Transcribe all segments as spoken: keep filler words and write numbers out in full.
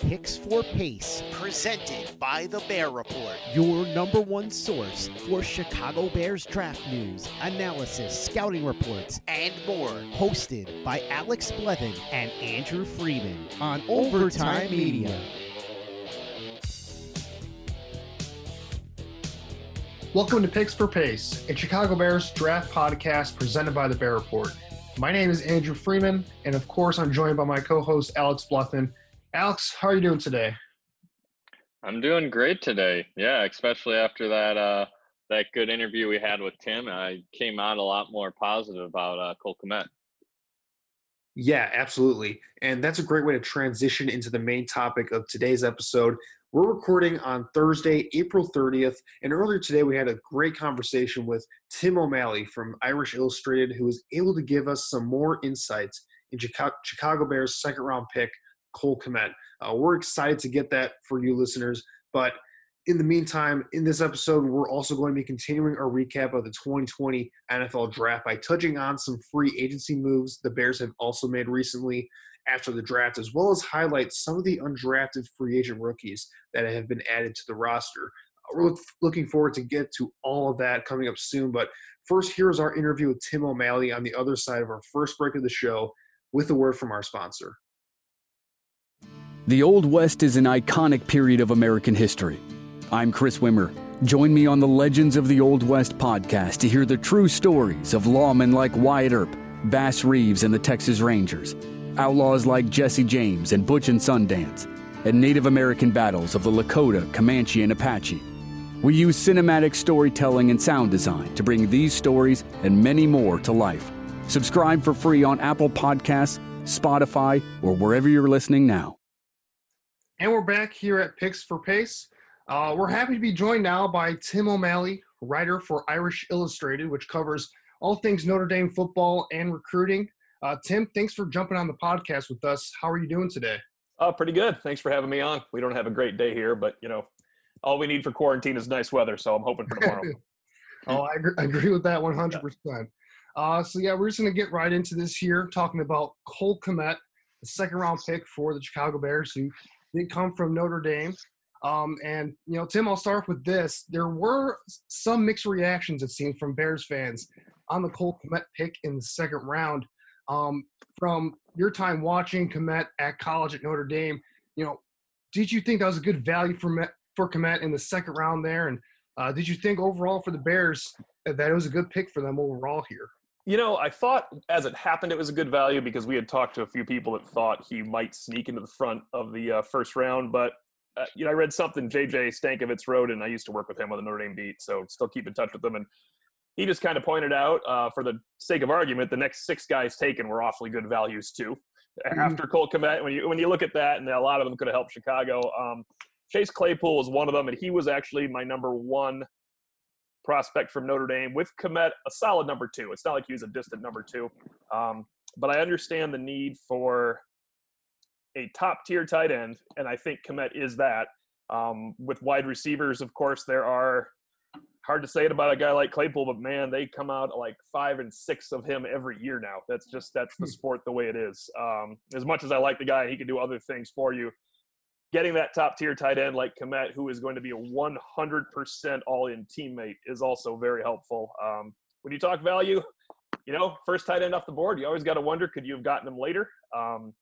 Picks for Pace, presented by the Bear Report, your number one source for Chicago Bears draft news, analysis, scouting reports, and more. Hosted by Alex Blevin and Andrew Freeman on Overtime Media. Welcome to Picks for Pace, a Chicago Bears draft podcast presented by the Bear Report. My name is Andrew Freeman, and of course, I'm joined by my co-host Alex Blevin. Alex, how are you doing today? I'm doing great today. Yeah, especially after that uh, that good interview we had with Tim. I came out a lot more positive about uh, Cole Kmet. Yeah, absolutely. And that's a great way to transition into the main topic of today's episode. We're recording on Thursday, April thirtieth. And earlier today, we had a great conversation with Tim O'Malley from Irish Illustrated, who was able to give us some more insights in Chicago Bears' second-round pick, Cole Kmet. Uh, we're excited to get that for you listeners. But in the meantime, in this episode, we're also going to be continuing our recap of the twenty twenty N F L draft by touching on some free agency moves the Bears have also made recently after the draft, as well as highlight some of the undrafted free agent rookies that have been added to the roster. Uh, we're look, looking forward to get to all of that coming up soon. But first, here's our interview with Tim O'Malley on the other side of our first break of the show with a word from our sponsor. The Old West is an iconic period of American history. I'm Chris Wimmer. Join me on the Legends of the Old West podcast to hear the true stories of lawmen like Wyatt Earp, Bass Reeves and the Texas Rangers, outlaws like Jesse James and Butch and Sundance, and Native American battles of the Lakota, Comanche, and Apache. We use cinematic storytelling and sound design to bring these stories and many more to life. Subscribe for free on Apple Podcasts, Spotify, or wherever you're listening now. And we're back here at Picks for Pace. Uh, we're happy to be joined now by Tim O'Malley, writer for Irish Illustrated, which covers all things Notre Dame football and recruiting. Uh, Tim, thanks for jumping on the podcast with us. How are you doing today? Oh, pretty good. Thanks for having me on. We don't have a great day here, but, you know, all we need for quarantine is nice weather, so I'm hoping for tomorrow. oh, I agree, I agree with that one hundred percent. Yeah. Uh, so, yeah, we're just going to get right into this here, talking about Cole Kmet, the second-round pick for the Chicago Bears, who – did come from Notre Dame. Um, and, you know, Tim, I'll start with this. There were some mixed reactions, it seemed, from Bears fans on the Cole Kmet pick in the second round. Um, from your time watching Kmet at college at Notre Dame, you know, did you think that was a good value for, for Kmet in the second round there? And uh, did you think overall for the Bears that it was a good pick for them overall here? You know, I thought as it happened it was a good value because we had talked to a few people that thought he might sneak into the front of the uh, first round. But, uh, you know, I read something J J Stankovitz wrote, and I used to work with him on the Notre Dame beat, so still keep in touch with him. And he just kind of pointed out, uh, for the sake of argument, the next six guys taken were awfully good values too. Mm-hmm. After Cole Kmet, when you when you look at that, and a lot of them could have helped Chicago. Um, Chase Claypool was one of them, and he was actually my number one prospect from Notre Dame, with Kmet a solid number two. It's not like he was a distant number two. Um, but I understand the need for a top-tier tight end, and I think Kmet is that. Um, with wide receivers, of course, there are – hard to say it about a guy like Claypool, but, man, they come out like five and six of him every year now. That's just – that's the sport the way it is. Um, as much as I like the guy, he can do other things for you. Getting that top-tier tight end like Kmet, who is going to be a one hundred percent all-in teammate, is also very helpful. Um, when you talk value, you know, first tight end off the board, you always got to wonder, could you have gotten him later? Um,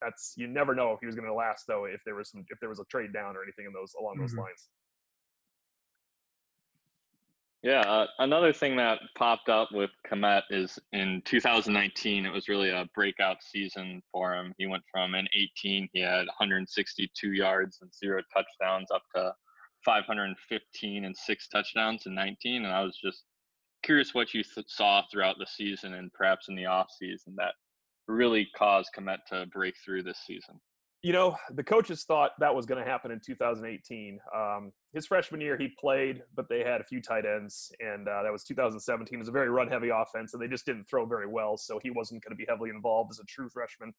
that's you never know if he was going to last, though, if there was some if there was a trade down or anything in those along mm-hmm. those lines. Yeah, uh, another thing that popped up with Kmet is in two thousand nineteen, it was really a breakout season for him. He went from an eighteen, he had one hundred sixty-two yards and zero touchdowns, up to five hundred fifteen and six touchdowns in nineteen. And I was just curious what you th- saw throughout the season and perhaps in the offseason that really caused Kmet to break through this season. You know, the coaches thought that was going to happen in two thousand eighteen. Um, his freshman year, he played, but they had a few tight ends, and uh, that was two thousand seventeen. It was a very run-heavy offense, and they just didn't throw very well, so he wasn't going to be heavily involved as a true freshman.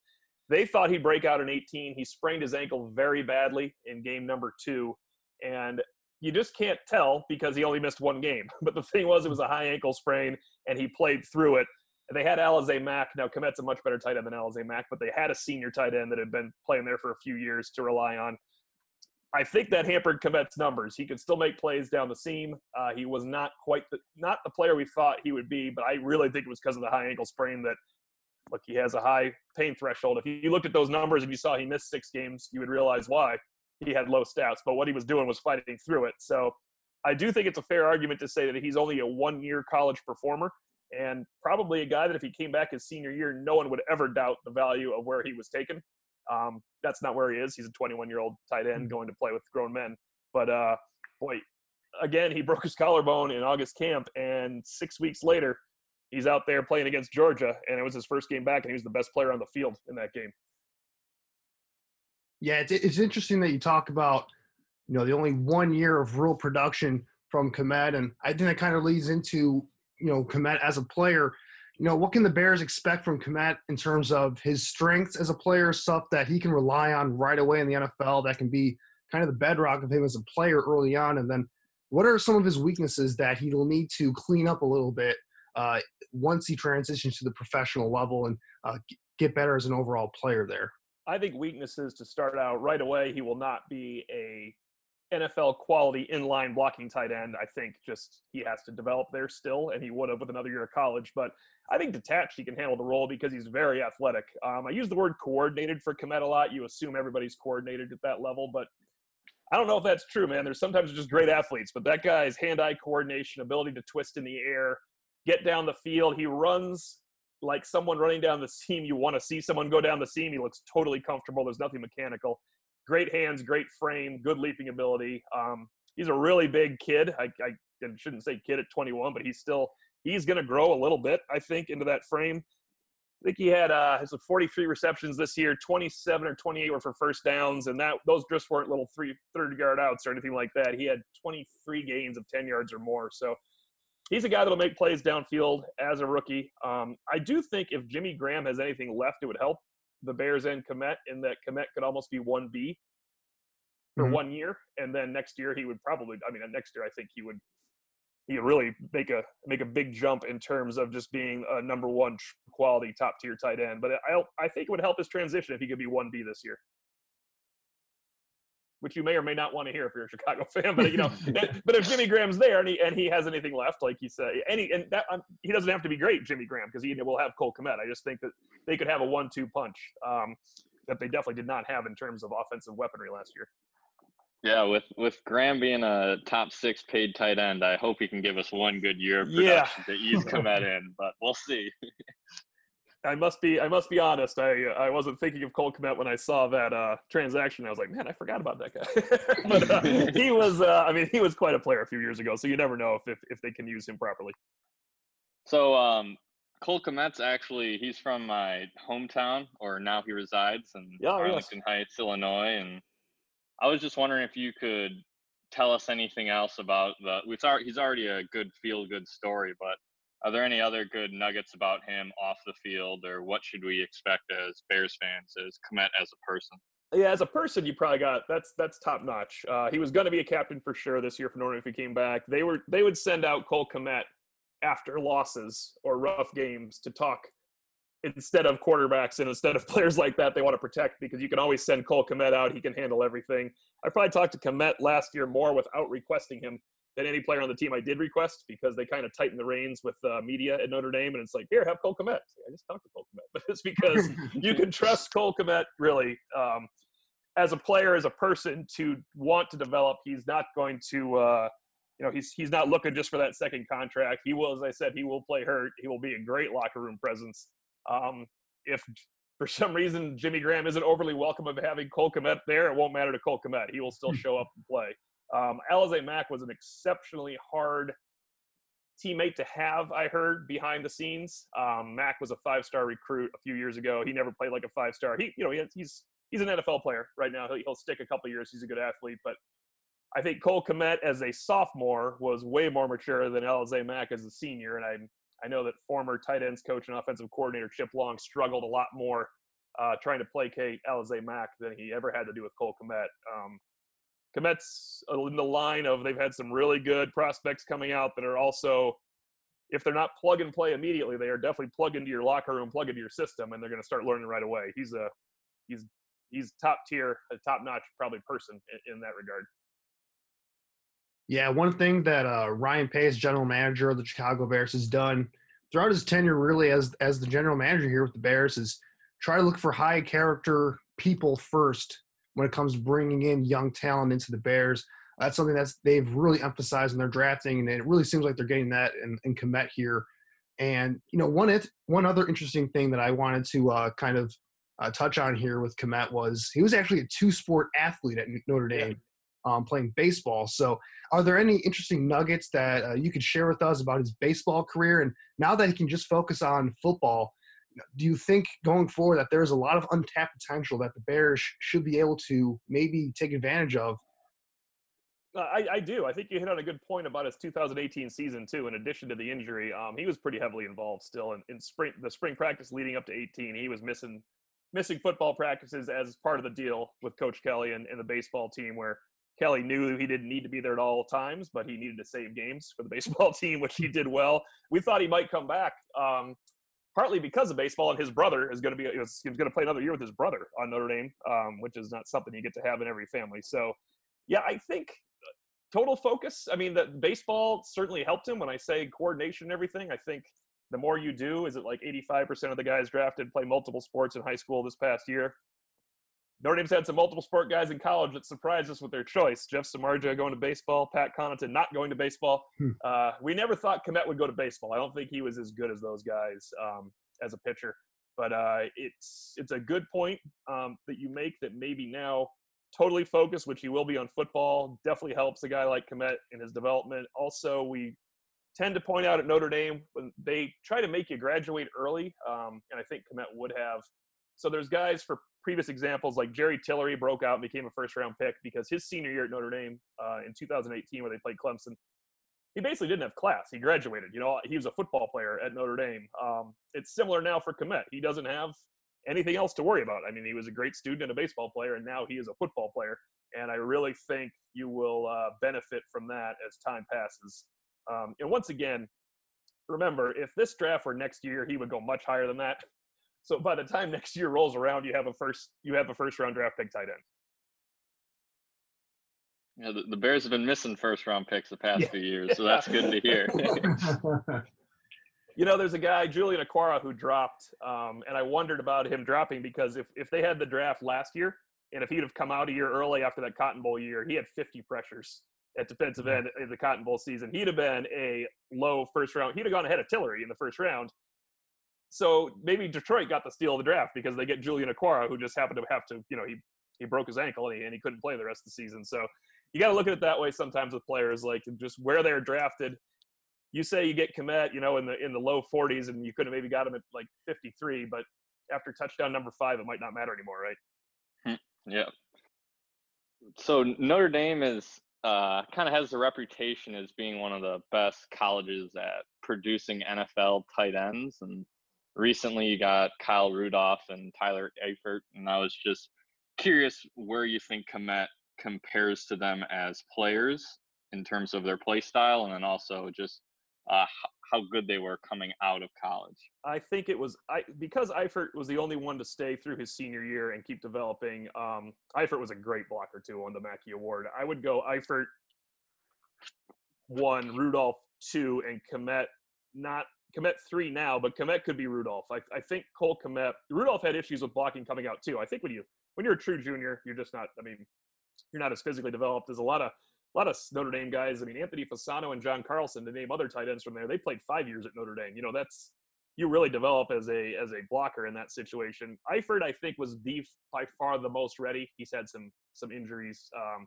They thought he'd break out in eighteen. He sprained his ankle very badly in game number two, and you just can't tell because he only missed one game. But the thing was, it was a high ankle sprain, and he played through it. They had Alizé Mack. Now, Kmet's a much better tight end than Alizé Mack, but they had a senior tight end that had been playing there for a few years to rely on. I think that hampered Kmet's numbers. He could still make plays down the seam. Uh, he was not quite the, not the player we thought he would be, but I really think it was because of the high ankle sprain that, look, he has a high pain threshold. If you looked at those numbers and you saw he missed six games, you would realize why he had low stats. But what he was doing was fighting through it. So I do think it's a fair argument to say that he's only a one-year college performer, and probably a guy that if he came back his senior year, no one would ever doubt the value of where he was taken. Um, that's not where he is. He's a twenty-one-year-old tight end going to play with grown men. But, uh, boy, again, he broke his collarbone in August camp, and six weeks later, he's out there playing against Georgia, and it was his first game back, and he was the best player on the field in that game. Yeah, it's, it's interesting that you talk about, you know, the only one year of real production from Kmet, and I think that kind of leads into – you know, Kmet as a player. You know, what can the Bears expect from Kmet in terms of his strengths as a player, stuff that he can rely on right away in the N F L that can be kind of the bedrock of him as a player early on? And then what are some of his weaknesses that he'll need to clean up a little bit uh, once he transitions to the professional level and uh, get better as an overall player there? I think weaknesses to start out right away, he will not be a N F L quality inline blocking tight end. I think just he has to develop there still, and he would have with another year of college. But I think detached, he can handle the role because he's very athletic. Um, I use the word coordinated for Kmet a lot. You assume everybody's coordinated at that level, but I don't know if that's true, man. There's sometimes just great athletes, but that guy's hand-eye coordination, ability to twist in the air, get down the field. He runs like someone running down the seam. You want to see someone go down the seam. He looks totally comfortable. There's nothing mechanical. Great hands, great frame, good leaping ability. Um, he's a really big kid. I, I shouldn't say kid at twenty-one, but he's still – he's going to grow a little bit, I think, into that frame. I think he had uh, his forty-three receptions this year. twenty-seven or twenty-eight were for first downs, and that those just weren't little three thirty-yard outs or anything like that. He had twenty-three gains of ten yards or more. So he's a guy that will make plays downfield as a rookie. Um, I do think if Jimmy Graham has anything left, it would help the Bears and Kmet, in that Kmet could almost be one B for mm-hmm. one year. And then next year he would probably, I mean, next year I think he would he would really make a make a big jump in terms of just being a number one quality top tier tight end. But I I think it would help his transition if he could be one B this year, which you may or may not want to hear if you're a Chicago fan. But, you know, but if Jimmy Graham's there and he, and he has anything left, like you say, and he, and that, um, he doesn't have to be great, Jimmy Graham, because he will have Cole Kmet. I just think that they could have a one two punch um, that they definitely did not have in terms of offensive weaponry last year. Yeah, with, with Graham being a top six paid tight end, I hope he can give us one good year of production yeah. to ease Kmet in, but we'll see. I must be. I must be honest. I I wasn't thinking of Cole Kmet when I saw that uh, transaction. I was like, man, I forgot about that guy. but uh, he was. Uh, I mean, he was quite a player a few years ago. So you never know if if, if they can use him properly. So um, Cole Kmet's actually, he's from my hometown, or now he resides in yeah, Arlington yes. Heights, Illinois. And I was just wondering if you could tell us anything else about the, it's already, he's already a good feel-good story, but are there any other good nuggets about him off the field, or what should we expect as Bears fans, as Kmet as a person? Yeah, as a person, you probably got that's that's top notch. Uh, he was going to be a captain for sure this year for Notre Dame if he came back. They were they would send out Cole Kmet after losses or rough games to talk instead of quarterbacks and instead of players like that. They want to protect because you can always send Cole Kmet out. He can handle everything. I probably talked to Kmet last year more without requesting him than any player on the team I did request, because they kind of tighten the reins with uh, media at Notre Dame, and it's like, here, have Cole Kmet. I just talked to Cole Kmet. But it's because you can trust Cole Kmet, really, um, as a player, as a person, to want to develop. He's not going to uh, – you know, he's he's not looking just for that second contract. He will, as I said, he will play hurt. He will be a great locker room presence. Um, if for some reason Jimmy Graham isn't overly welcome of having Cole Kmet there, it won't matter to Cole Kmet. He will still show up and play. Um, Alizé Mack was an exceptionally hard teammate to have, I heard, behind the scenes. Um, Mack was a five-star recruit a few years ago. He never played like a five-star. He, you know, he had, he's he's an N F L player right now. He'll, he'll stick a couple years. He's a good athlete. But I think Cole Kmet as a sophomore was way more mature than Alizé Mack as a senior. And I I know that former tight ends coach and offensive coordinator Chip Long struggled a lot more uh, trying to placate Alizé Mack than he ever had to do with Cole Kmet. Um Kmet's in the line of they've had some really good prospects coming out that are also, if they're not plug and play immediately, they are definitely plug into your locker room, plug into your system, and they're going to start learning right away. He's a he's he's top tier, a top notch probably person in, in that regard. Yeah, one thing that uh, Ryan Pace, general manager of the Chicago Bears, has done throughout his tenure, really as as the general manager here with the Bears, is try to look for high character people first when it comes to bringing in young talent into the Bears. That's something that's they've really emphasized in their drafting, and it really seems like they're getting that in, in Kmet here. And, you know, one it, one other interesting thing that I wanted to uh, kind of uh, touch on here with Kmet was he was actually a two-sport athlete at Notre Dame, um, playing baseball. So are there any interesting nuggets that uh, you could share with us about his baseball career? And now that he can just focus on football, do you think going forward that there's a lot of untapped potential that the Bears should be able to maybe take advantage of? Uh, I, I do. I think you hit on a good point about his two thousand eighteen season, too. In addition to the injury, um, he was pretty heavily involved still in, in spring, the spring practice leading up to eighteen. He was missing missing football practices as part of the deal with Coach Kelly and, and the baseball team, where Kelly knew he didn't need to be there at all times, but he needed to save games for the baseball team, which he did well. We thought he might come back. Um, Partly because of baseball, and his brother is going to be he's going to play another year with his brother on Notre Dame, um, which is not something you get to have in every family. So, yeah, I think total focus. I mean, that baseball certainly helped him. When I say coordination and everything, I think the more you do, is it like eighty-five percent of the guys drafted play multiple sports in high school this past year? Notre Dame's had some multiple sport guys in college that surprised us with their choice. Jeff Samardzija going to baseball, Pat Connaughton not going to baseball. Hmm. Uh, we never thought Kmet would go to baseball. I don't think he was as good as those guys um, as a pitcher. But uh, it's it's a good point um, that you make, that maybe now totally focused, which he will be on football, definitely helps a guy like Kmet in his development. Also, we tend to point out at Notre Dame, when they try to make you graduate early, um, and I think Kmet would have. So there's guys for previous examples like Jerry Tillery broke out and became a first-round pick because his senior year at Notre Dame uh, in two thousand eighteen, where they played Clemson, he basically didn't have class. He graduated. You know, he was a football player at Notre Dame. Um, it's similar now for Kmet. He doesn't have anything else to worry about. I mean, he was a great student and a baseball player, and now he is a football player. And I really think you will uh, benefit from that as time passes. Um, and once again, remember, if this draft were next year, he would go much higher than that. So by the time next year rolls around, you have a first you have a first round draft pick tight end. Yeah, the, the Bears have been missing first round picks the past yeah. few years, so that's good to hear. You know, there's a guy, Julian Okwara, who dropped, um, and I wondered about him dropping because if if they had the draft last year, and if he'd have come out a year early after that Cotton Bowl year, he had fifty pressures at defensive end in the Cotton Bowl season. He'd have been a low first round. He'd have gone ahead of Tillery in the first round. So maybe Detroit got the steal of the draft because they get Julian Okwara, who just happened to have to, you know, he, he broke his ankle and he, and he couldn't play the rest of the season. So you got to look at it that way sometimes with players, like just where they're drafted. you say you get Kmet, you know, in the in the low forties, and you could have maybe got him at like fifty-three, but after touchdown number five, it might not matter anymore, right? Yeah. So Notre Dame is uh, kind of has the reputation as being one of the best colleges at producing N F L tight ends, and recently you got Kyle Rudolph and Tyler Eifert, and I was just curious where you think Kmet compares to them as players in terms of their play style, and then also just uh, how good they were coming out of college. I think it was I because Eifert was the only one to stay through his senior year and keep developing. Um, Eifert was a great blocker too on the Mackey Award. I would go Eifert one, Rudolph two, and Kmet not Kmet three now, but Kmet could be Rudolph. I, I think Cole Kmet Rudolph had issues with blocking coming out too. I think when you when you're a true junior, you're just not. I mean, you're not as physically developed. There's a lot of A lot of Notre Dame guys. I mean, Anthony Fasano and John Carlson, to name other tight ends from there, they played five years at Notre Dame. You know, that's you really develop as a as a blocker in that situation. Eifert, I think, was the by far the most ready. He's had some some injuries um,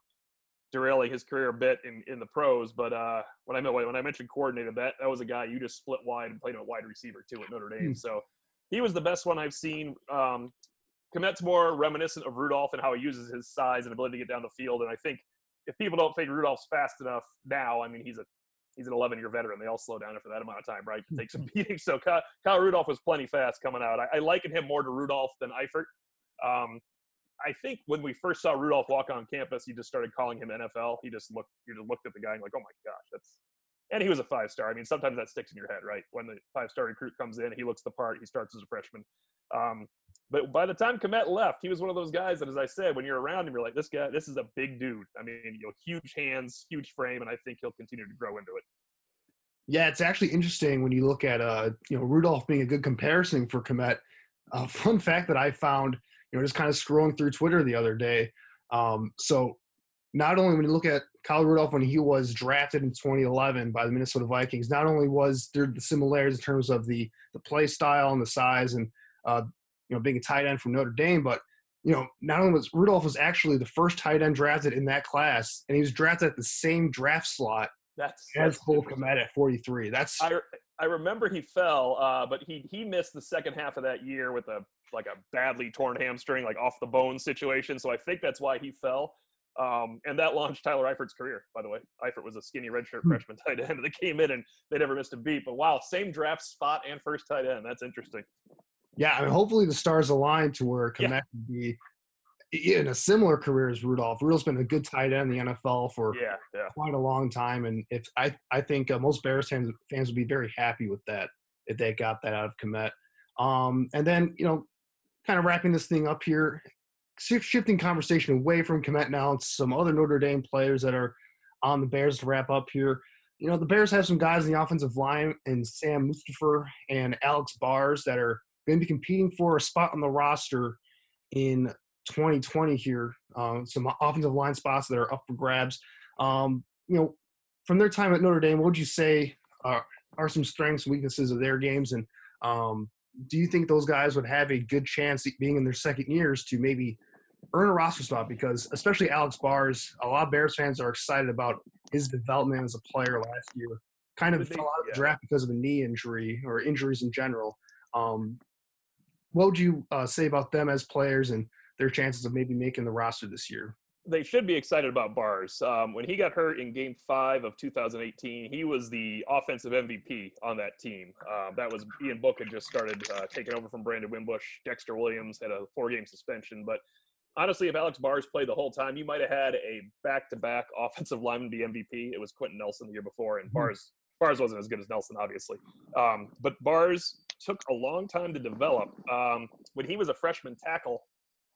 derailing his career a bit in, in the pros. But uh, when I when I mentioned coordinated, that that was a guy you just split wide and played a wide receiver too at Notre Dame. So he was the best one I've seen. Um, Kmet's more reminiscent of Rudolph and how he uses his size and ability to get down the field, and I think. If people don't think Rudolph's fast enough now, I mean, he's a he's an eleven-year veteran. They all slow down after that amount of time, right, to take some beatings. So Kyle, Kyle Rudolph was plenty fast coming out. I, I liken him more to Rudolph than Eifert. Um, I think when we first saw Rudolph walk on campus, you just started calling him N F L. He just looked you just looked at the guy and like, oh, my gosh. that's And he was a five-star. I mean, sometimes that sticks in your head, right? When the five-star recruit comes in, he looks the part. He starts as a freshman. Um, but by the time Kmet left, he was one of those guys that, as I said, when you're around him, you're like, this guy, this is a big dude. I mean, you know, huge hands, huge frame, and I think he'll continue to grow into it. Yeah, it's actually interesting when you look at, uh, you know, Rudolph being a good comparison for Kmet. Uh, fun fact that I found, you know, just kind of scrolling through Twitter the other day. Um, so not only when you look at Kyle Rudolph when he was drafted in twenty eleven by the Minnesota Vikings, not only was there the similarities in terms of the the play style and the size and uh, you know, being a tight end from Notre Dame, but you know, not only was Rudolph was actually the first tight end drafted in that class, and he was drafted at the same draft slot that's, as Cole Kmet at forty-three. That's I, I remember he fell, uh, but he he missed the second half of that year with a like a badly torn hamstring, like off the bone situation. So I think that's why he fell. Um, and that launched Tyler Eifert's career, by the way. Eifert was a skinny redshirt freshman tight end that came in and they never missed a beat. But wow, same draft spot and first tight end. That's interesting. Yeah, I mean, hopefully the stars align to where Kmet yeah. can be in a similar career as Rudolph. Rudolph's been a good tight end in the N F L for yeah, yeah. quite a long time. And if I, I think uh, most Bears fans, fans would be very happy with that if they got that out of Kmet. Um, and then, you know, kind of wrapping this thing up here, shifting conversation away from Kmet now and some other Notre Dame players that are on the Bears to wrap up here. You know, the Bears have some guys in the offensive line and Sam Mustafer and Alex Bars that are going to be competing for a spot on the roster in twenty twenty here. Um, some offensive line spots that are up for grabs. Um, you know, from their time at Notre Dame, what would you say are, are some strengths and weaknesses of their games? And um, do you think those guys would have a good chance being in their second years to maybe earn a roster spot? Because especially Alex Bars, a lot of Bears fans are excited about his development as a player last year. Kind of fell out of the draft because of a knee injury or injuries in general. Um, what would you uh, say about them as players and their chances of maybe making the roster this year? They should be excited about Bars. Um, when he got hurt in game five of two thousand eighteen, he was the offensive M V P on that team. Uh, that was Ian Book had just started uh, taking over from Brandon Wimbush. Dexter Williams had a four-game suspension, but honestly, if Alex Bars played the whole time, you might have had a back-to-back offensive lineman be M V P. It was Quentin Nelson the year before, and Bars Bars wasn't as good as Nelson, obviously. Um, but Bars took a long time to develop. Um, when he was a freshman tackle,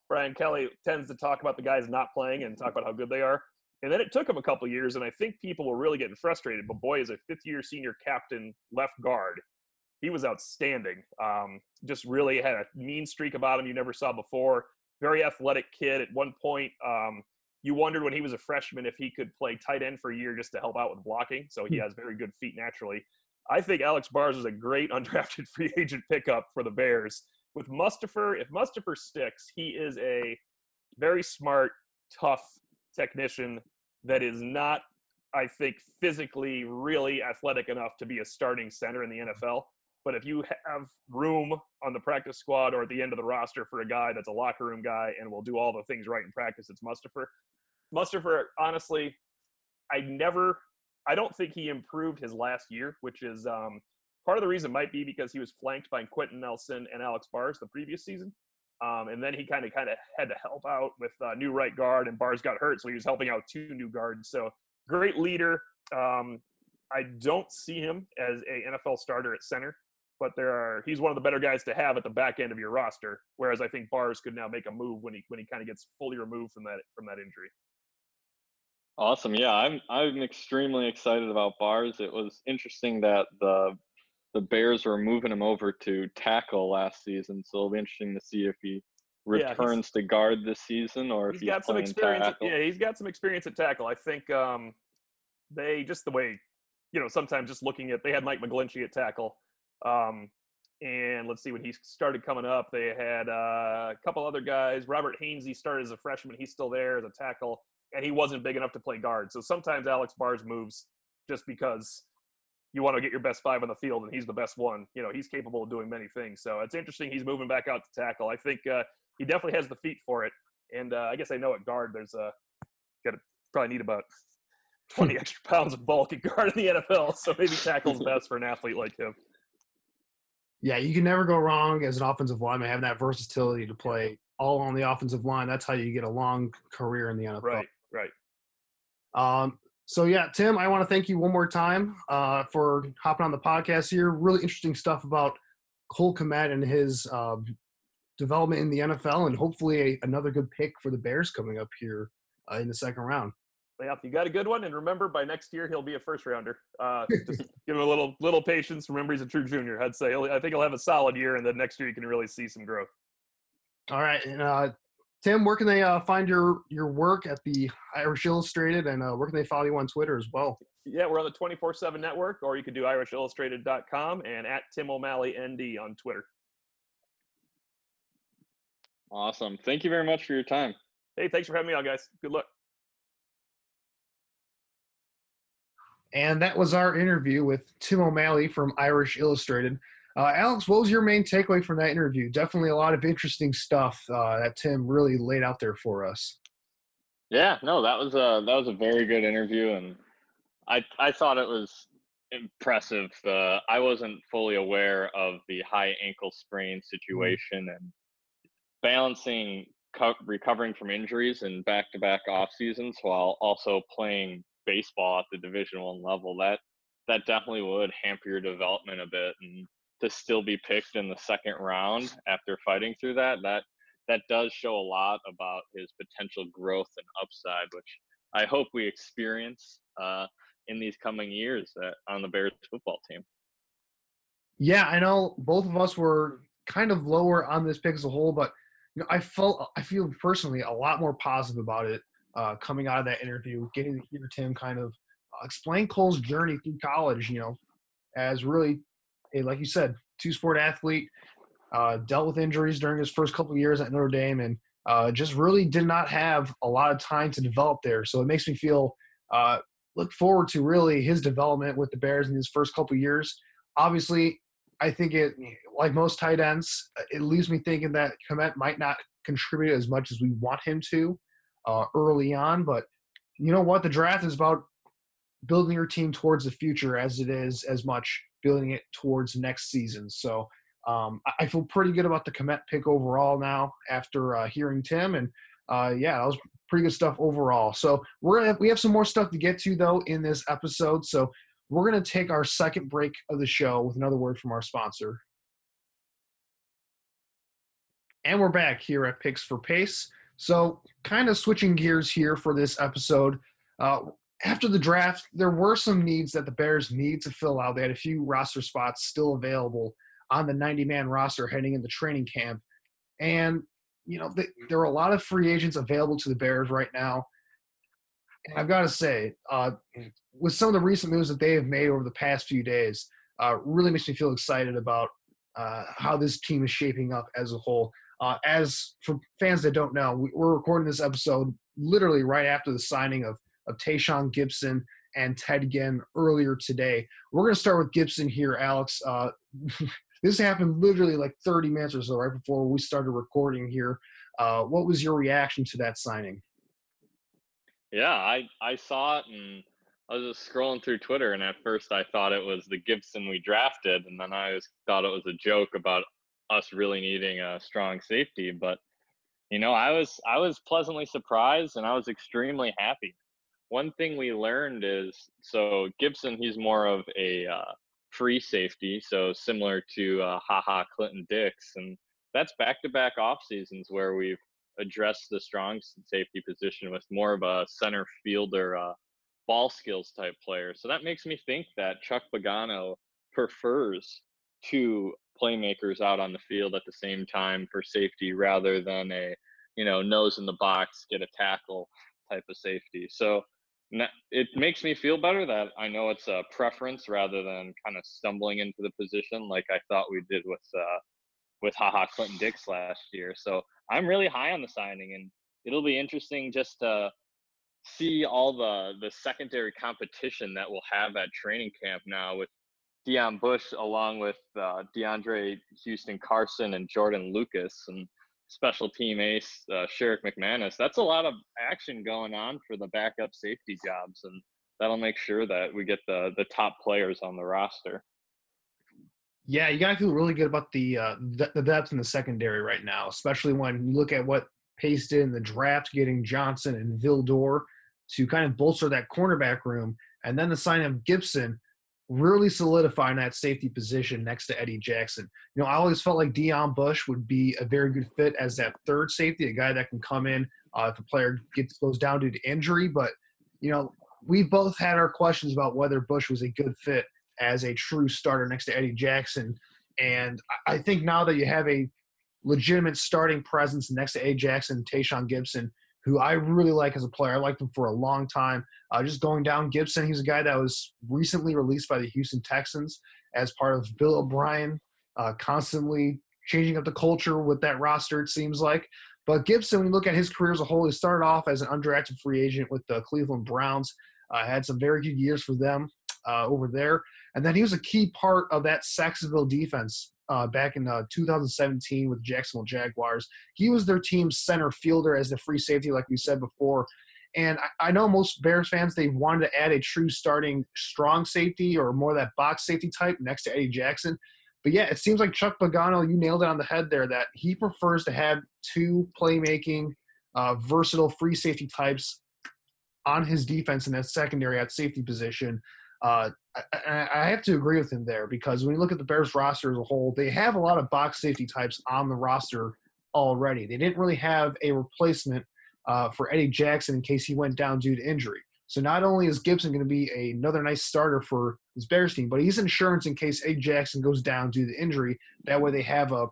Brian Kelly tends to talk about the guys not playing and talk about how good they are. And then it took him a couple years, and I think people were really getting frustrated. But boy, as a fifth-year senior captain left guard, he was outstanding. Um, just really had a mean streak about him you never saw before. Very athletic kid. At one point, um, you wondered when he was a freshman if he could play tight end for a year just to help out with blocking. So he has very good feet naturally. I think Alex Bars is a great undrafted free agent pickup for the Bears. With Mustafer, if Mustafer sticks, he is a very smart, tough technician that is not I think, physically really athletic enough to be a starting center in the N F L. But if you have room on the practice squad or at the end of the roster for a guy that's a locker room guy and will do all the things right in practice, it's Mustipher. Mustipher, honestly, I never – I don't think he improved his last year, which is um, – part of the reason might be because he was flanked by Quentin Nelson and Alex Bars the previous season. Um, and then he kind of kind of had to help out with uh, new right guard, and Bars got hurt, so he was helping out two new guards. So great leader. Um, I don't see him as an N F L starter at center, but there are he's one of the better guys to have at the back end of your roster. Whereas I think Bars could now make a move when he when he kind of gets fully removed from that from that injury. Awesome, yeah, I'm I'm extremely excited about Bars. It was interesting that the. The Bears were moving him over to tackle last season, so it'll be interesting to see if he returns yeah, to guard this season or if he's, he's got some experience. At, yeah, he's got some experience at tackle. I think um, they just the way, you know, sometimes just looking at they had Mike McGlinchey at tackle, um, and let's see when he started coming up, they had uh, a couple other guys. Robert Hainsey started as a freshman; he's still there as a tackle, and he wasn't big enough to play guard. So sometimes Alex Bars moves just because. You want to get your best five on the field, and he's the best one. You know, he's capable of doing many things. So it's interesting he's moving back out to tackle. I think uh, he definitely has the feet for it. And uh, I guess I know at guard there's a – got to probably need about twenty extra pounds of bulk at guard in the N F L. So maybe tackle's best for an athlete like him. Yeah, you can never go wrong as an offensive lineman having that versatility to play all on the offensive line. That's how you get a long career in the N F L. Right, right. Um. So, yeah, Tim, I want to thank you one more time uh, for hopping on the podcast here. Really interesting stuff about Cole Kmet and his uh, development in the N F L, and hopefully a, another good pick for the Bears coming up here uh, in the second round. Yeah, you got a good one. And remember, by next year, he'll be a first-rounder. Uh, just give him a little little patience. Remember, he's a true junior. I'd say he'll, I think he'll have a solid year, and then next year you can really see some growth. All right, and uh Tim, where can they uh, find your, your work at the Irish Illustrated, and uh, where can they follow you on Twitter as well? Yeah, we're on the twenty-four seven network, or you can do irish illustrated dot com and at Tim O'Malley N D on Twitter. Awesome. Thank you very much for your time. Hey, thanks for having me on, guys. Good luck. And that was our interview with Tim O'Malley from Irish Illustrated. Uh, Alex, what was your main takeaway from that interview? Definitely a lot of interesting stuff uh, that Tim really laid out there for us. Yeah, no, that was a that was a very good interview, and I I thought it was impressive. Uh, I wasn't fully aware of the high ankle sprain situation and balancing co- recovering from injuries and back-to-back off seasons while also playing baseball at the Division I level. That that definitely would hamper your development a bit, and to still be picked in the second round after fighting through that, that that does show a lot about his potential growth and upside, which I hope we experience uh, in these coming years uh, on the Bears football team. Yeah, I know both of us were kind of lower on this pick as a whole, but you know, I felt I feel personally a lot more positive about it uh, coming out of that interview, getting to hear Tim kind of uh, explain Cole's journey through college, you know, as really – like you said, two-sport athlete, uh, dealt with injuries during his first couple of years at Notre Dame, and uh, just really did not have a lot of time to develop there. So it makes me feel uh, look forward to really his development with the Bears in his first couple of years. Obviously, I think it, like most tight ends, it leaves me thinking that Kmet might not contribute as much as we want him to uh, early on. But you know what? The draft is about building your team towards the future as it is as much building it towards next season. So um, I feel pretty good about the Kmet pick overall now after uh, hearing Tim. And, uh, yeah, that was pretty good stuff overall. So we're gonna have, we have some more stuff to get to, though, in this episode. So we're going to take our second break of the show with another word from our sponsor. And we're back here at Picks for Pace. So kind of switching gears here for this episode. Uh, After the draft, there were some needs that the Bears need to fill out. They had a few roster spots still available on the ninety-man roster heading into training camp. And, you know, th- there are a lot of free agents available to the Bears right now. And I've got to say, uh, with some of the recent moves that they have made over the past few days, uh, really makes me feel excited about uh, how this team is shaping up as a whole. Uh, as for fans that don't know, we're recording this episode literally right after the signing of of Tashaun Gibson and Ted Ginn earlier today. We're going to start with Gibson here, Alex. Uh, this happened literally like thirty minutes or so right before we started recording here. Uh, what was your reaction to that signing? Yeah, I, I saw it, and I was just scrolling through Twitter, and at first I thought it was the Gibson we drafted, and then I was, thought it was a joke about us really needing a strong safety. But, you know, I was I was pleasantly surprised, and I was extremely happy. One thing we learned is, so Gibson, he's more of a uh, free safety, so similar to uh, HaHa Clinton Dix, and that's back-to-back off seasons where we've addressed the strong safety position with more of a center fielder, uh, ball skills type player. So that makes me think that Chuck Pagano prefers two playmakers out on the field at the same time for safety rather than a, you know, nose in the box, get a tackle type of safety. So it makes me feel better that I know it's a preference rather than kind of stumbling into the position like I thought we did with uh, with HaHa Clinton Dix last year. So I'm really high on the signing, and it'll be interesting just to see all the, the secondary competition that we'll have at training camp now with Deion Bush along with uh, DeAndre Houston Carson and Jordan Lucas and special team ace uh, Sherrick McManus. That's a lot of action going on for the backup safety jobs, and that'll make sure that we get the the top players on the roster. Yeah, you got to feel really good about the, uh, the the depth in the secondary right now, especially when you look at what Pace did in the draft, getting Johnson and Vildor to kind of bolster that cornerback room. And then the sign of Gibson really solidifying that safety position next to Eddie Jackson. You know, I always felt like Deion Bush would be a very good fit as that third safety, a guy that can come in uh, if a player gets goes down due to injury. But, you know, we both had our questions about whether Bush was a good fit as a true starter next to Eddie Jackson. And I think now that you have a legitimate starting presence next to Eddie Jackson, Tashaun Gibson, who I really like as a player. I liked him for a long time. Uh, just going down Gibson, he's a guy that was recently released by the Houston Texans as part of Bill O'Brien, uh, constantly changing up the culture with that roster, it seems like. But Gibson, when you look at his career as a whole, he started off as an undrafted free agent with the Cleveland Browns, uh, had some very good years for them uh, over there. And then he was a key part of that Saxonville defense uh, back in uh, two thousand seventeen with Jacksonville Jaguars. He was their team's center fielder as the free safety, like we said before. And I, I know most Bears fans, they wanted to add a true starting strong safety or more of that box safety type next to Eddie Jackson. But, yeah, it seems like Chuck Pagano, you nailed it on the head there, that he prefers to have two playmaking, uh, versatile free safety types on his defense in that secondary at safety position. Uh, I, I have to agree with him there because when you look at the Bears roster as a whole, they have a lot of box safety types on the roster already. They didn't really have a replacement uh, for Eddie Jackson in case he went down due to injury. So not only is Gibson going to be a, another nice starter for this Bears team, but he's insurance in case Eddie Jackson goes down due to injury. That way they have a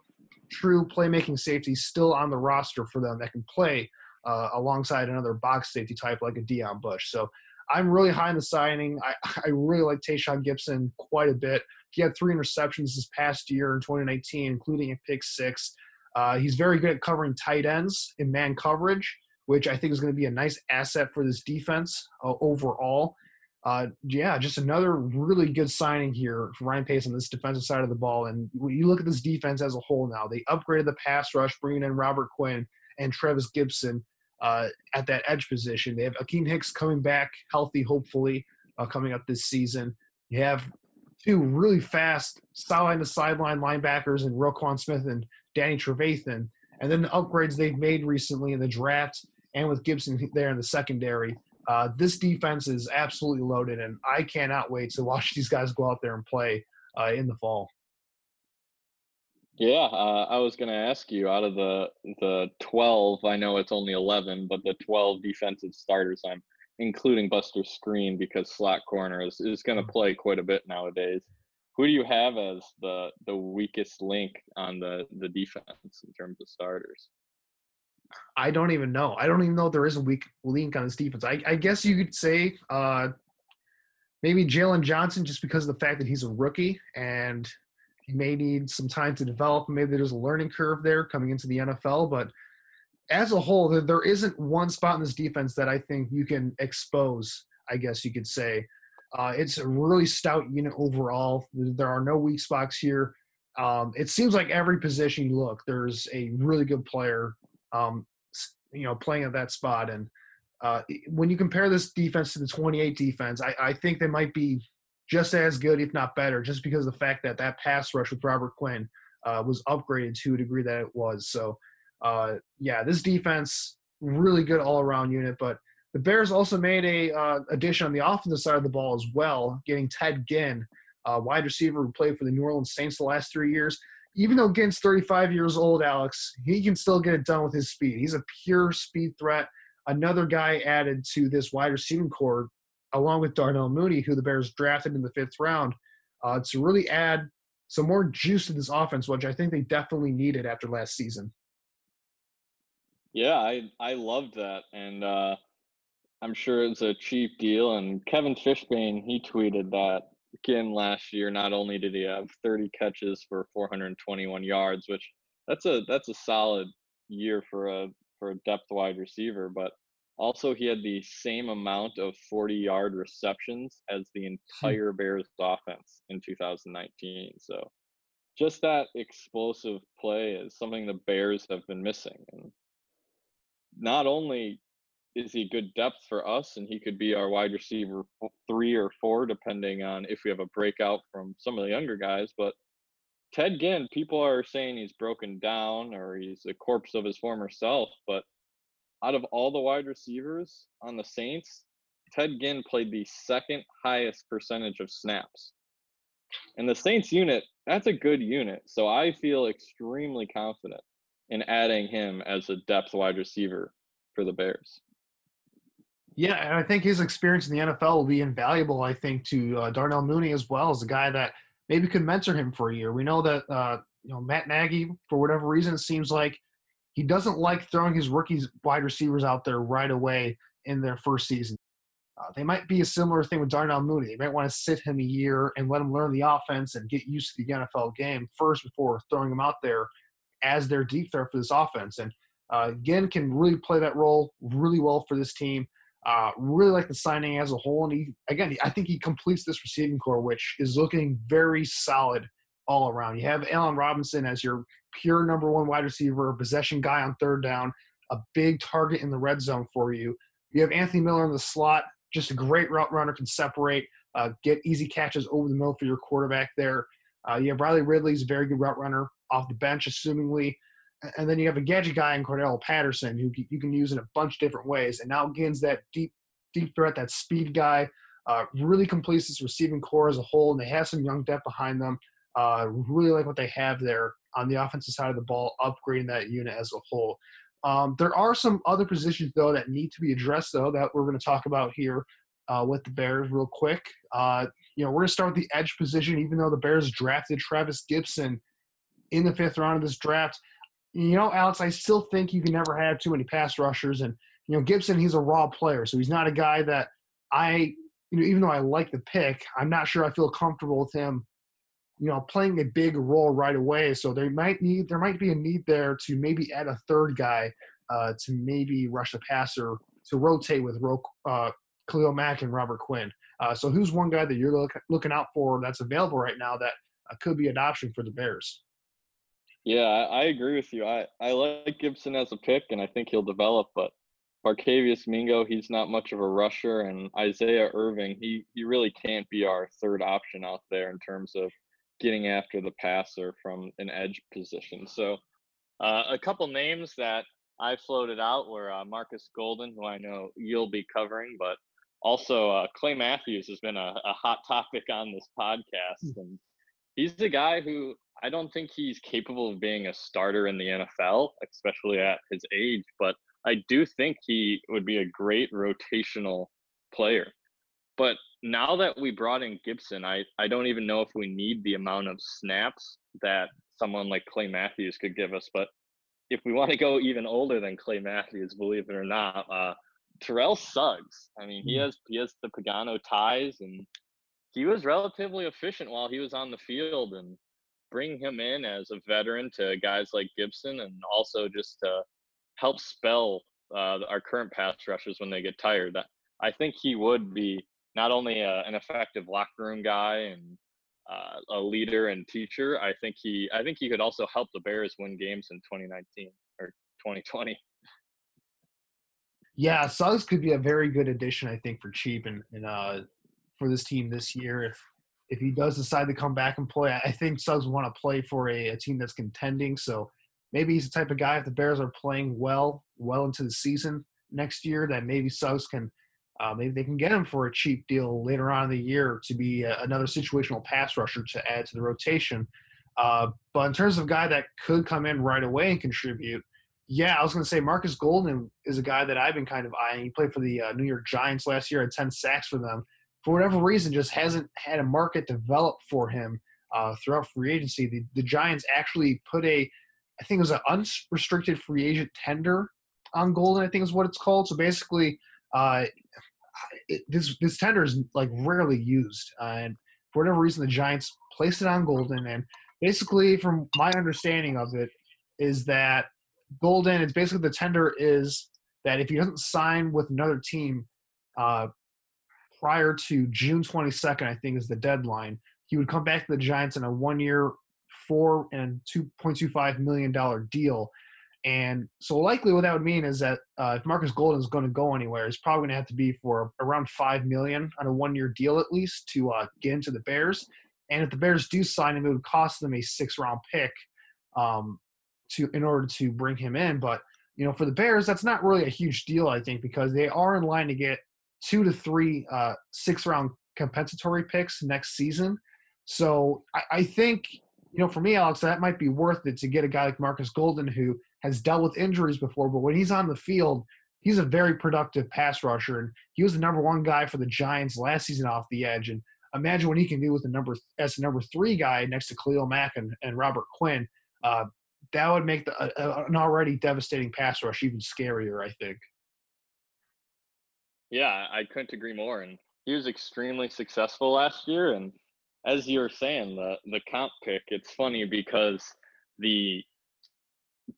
true playmaking safety still on the roster for them that can play uh, alongside another box safety type like a Deion Bush. So I'm really high in the signing. I, I really like Tashaun Gibson quite a bit. He had three interceptions this past year in twenty nineteen, including a pick six. Uh, he's very good at covering tight ends in man coverage, which I think is going to be a nice asset for this defense uh, overall. Uh, yeah, just another really good signing here for Ryan Pace on this defensive side of the ball. And when you look at this defense as a whole now, they upgraded the pass rush, bringing in Robert Quinn and Trevis Gibson. Uh, at that edge position. They have Akeem Hicks coming back healthy, hopefully, uh, coming up this season. You have two really fast sideline-to-sideline linebackers in Roquan Smith and Danny Trevathan. And then the upgrades they've made recently in the draft and with Gibson there in the secondary. Uh, this defense is absolutely loaded, and I cannot wait to watch these guys go out there and play uh, in the fall. Yeah, uh, I was going to ask you, out of the the twelve, I know it's only eleven, but the twelve defensive starters, I'm including Buster Screen because slot corner is, is going to play quite a bit nowadays. Who do you have as the, the weakest link on the, the defense in terms of starters? I don't even know. I don't even know if there is a weak link on this defense. I, I guess you could say uh, maybe Jalen Johnson just because of the fact that he's a rookie and – he may need some time to develop. Maybe there's a learning curve there coming into the N F L. But as a whole, there, there isn't one spot in this defense that I think you can expose I guess you could say. Uh, it's a really stout unit overall. There are no weak spots here. Um, it seems like every position you look, there's a really good player, um, you know, playing at that spot. And uh, when you compare this defense to the twenty-eight defense, I, I think they might be just as good, if not better, just because of the fact that that pass rush with Robert Quinn uh, was upgraded to a degree that it was. So, uh, yeah, this defense, really good all-around unit, but the Bears also made a uh, addition on the offensive side of the ball as well, getting Ted Ginn, a wide receiver who played for the New Orleans Saints the last three years. Even though Ginn's thirty-five years old, Alex, he can still get it done with his speed. He's a pure speed threat. Another guy added to this wide receiving corps, along with Darnell Mooney, who the Bears drafted in the fifth round, uh, to really add some more juice to this offense, which I think they definitely needed after last season. Yeah, I I loved that. And, uh, I'm sure it's a cheap deal. And Kevin Fishbane, he tweeted that again last year. Not only did he have thirty catches for four hundred twenty-one yards, which that's a that's a solid year for a for a depth wide receiver, but also he had the same amount of forty-yard receptions as the entire Bears offense in two thousand nineteen. So just that explosive play is something the Bears have been missing. And not only is he good depth for us, and he could be our wide receiver three or four, depending on if we have a breakout from some of the younger guys. But Ted Ginn, people are saying he's broken down or he's a corpse of his former self. But out of all the wide receivers on the Saints, Ted Ginn played the second highest percentage of snaps. And the Saints unit, that's a good unit. So I feel extremely confident in adding him as a depth wide receiver for the Bears. Yeah, and I think his experience in the N F L will be invaluable, I think, to uh, Darnell Mooney as well, as a guy that maybe could mentor him for a year. We know that uh, you know Matt Nagy, for whatever reason, it seems like he doesn't like throwing his rookies wide receivers out there right away in their first season. Uh, they might be a similar thing with Darnell Mooney. They might want to sit him a year and let him learn the offense and get used to the N F L game first before throwing him out there as their deep threat for this offense. And uh, Ginn can really play that role really well for this team. Uh, really like the signing as a whole, and he, again, I think he completes this receiving corps, which is looking very solid all around. You have Allen Robinson as your pure number one wide receiver, possession guy on third down, a big target in the red zone for you. You have Anthony Miller in the slot, just a great route runner, can separate, uh, get easy catches over the middle for your quarterback there. Uh, you have Riley Ridley's a very good route runner off the bench, assumingly. And then you have a gadget guy in Cordell Patterson who you can use in a bunch of different ways. And now Ginn's that deep deep threat, that speed guy, uh, really completes this receiving corps as a whole, and they have some young depth behind them. Uh, really like what they have there on the offensive side of the ball, upgrading that unit as a whole. Um, there are some other positions, though, that need to be addressed, though, that we're going to talk about here uh, with the Bears real quick. Uh, you know, we're going to start with the edge position, even though the Bears drafted Travis Gibson in the fifth round of this draft. You know, Alex, I still think you can never have too many pass rushers. And, you know, Gibson, he's a raw player. So he's not a guy that I, you know, even though I like the pick, I'm not sure I feel comfortable with him, you know, playing a big role right away. So there might need, there might be a need there to maybe add a third guy uh, to maybe rush the passer, to rotate with Ro- uh, Khalil Mack and Robert Quinn. Uh, so who's one guy that you're look, looking out for that's available right now that uh, could be an option for the Bears? Yeah, I, I agree with you. I, I like Gibson as a pick, and I think he'll develop. But Barkevius Mingo, he's not much of a rusher. And Isaiah Irving, he, he really can't be our third option out there in terms of getting after the passer from an edge position. So uh, a couple names that I floated out were uh, Marcus Golden, who I know you'll be covering. But also uh, Clay Matthews has been a, a hot topic on this podcast. And he's the guy who – I don't think he's capable of being a starter in the N F L, especially at his age, but I do think he would be a great rotational player. But now that we brought in Gibson, I, I don't even know if we need the amount of snaps that someone like Clay Matthews could give us. But if we want to go even older than Clay Matthews, believe it or not, uh, Terrell Suggs. I mean, he has, he has the Pagano ties, and he was relatively efficient while he was on the field, and bring him in as a veteran to guys like Gibson, and also just to help spell uh, our current pass rushers when they get tired. That I think he would be not only a, an effective locker room guy and uh, a leader and teacher. I think he, I think he could also help the Bears win games in twenty nineteen or twenty twenty. Yeah, Suggs could be a very good addition, I think, for cheap and, and uh, for this team this year. If if he does decide to come back and play, I think Suggs will want to play for a, a team that's contending. So maybe he's the type of guy, if the Bears are playing well, well into the season next year, that maybe Suggs can uh, – maybe they can get him for a cheap deal later on in the year to be a, another situational pass rusher to add to the rotation. Uh, but in terms of a guy that could come in right away and contribute, yeah, I was going to say Marcus Golden is a guy that I've been kind of eyeing. He played for the uh, New York Giants last year, had ten sacks for them. For whatever reason, just hasn't had a market develop for him uh, throughout free agency. The, the Giants actually put a – I think it was an unrestricted free agent tender on Golden, I think is what it's called. So basically uh, it, this this tender is like rarely used. Uh, and for whatever reason, the Giants placed it on Golden. And basically from my understanding of it is that Golden, it's basically the tender is that if he doesn't sign with another team uh, prior to June twenty-second, I think is the deadline, he would come back to the Giants in a one-year, four and two point two five million dollars deal. And so likely what that would mean is that uh, if Marcus Golden is going to go anywhere, it's probably going to have to be for around five million dollars on a one-year deal at least to uh, get into the Bears. And if the Bears do sign him, it would cost them a six-round pick. Um, To, in order to bring him in. But, you know, for the Bears, that's not really a huge deal, I think, because they are in line to get two to three uh, six-round compensatory picks next season. So I, I think, you know, for me, Alex, that might be worth it to get a guy like Marcus Golden who has dealt with injuries before, but when he's on the field, he's a very productive pass rusher. And he was the number one guy for the Giants last season off the edge. And imagine what he can do with the number as the number three guy next to Khalil Mack and, and Robert Quinn. Uh, That would make the, uh, an already devastating pass rush even scarier, I think. Yeah, I couldn't agree more. And he was extremely successful last year. And as you were saying, the, the comp pick, it's funny because the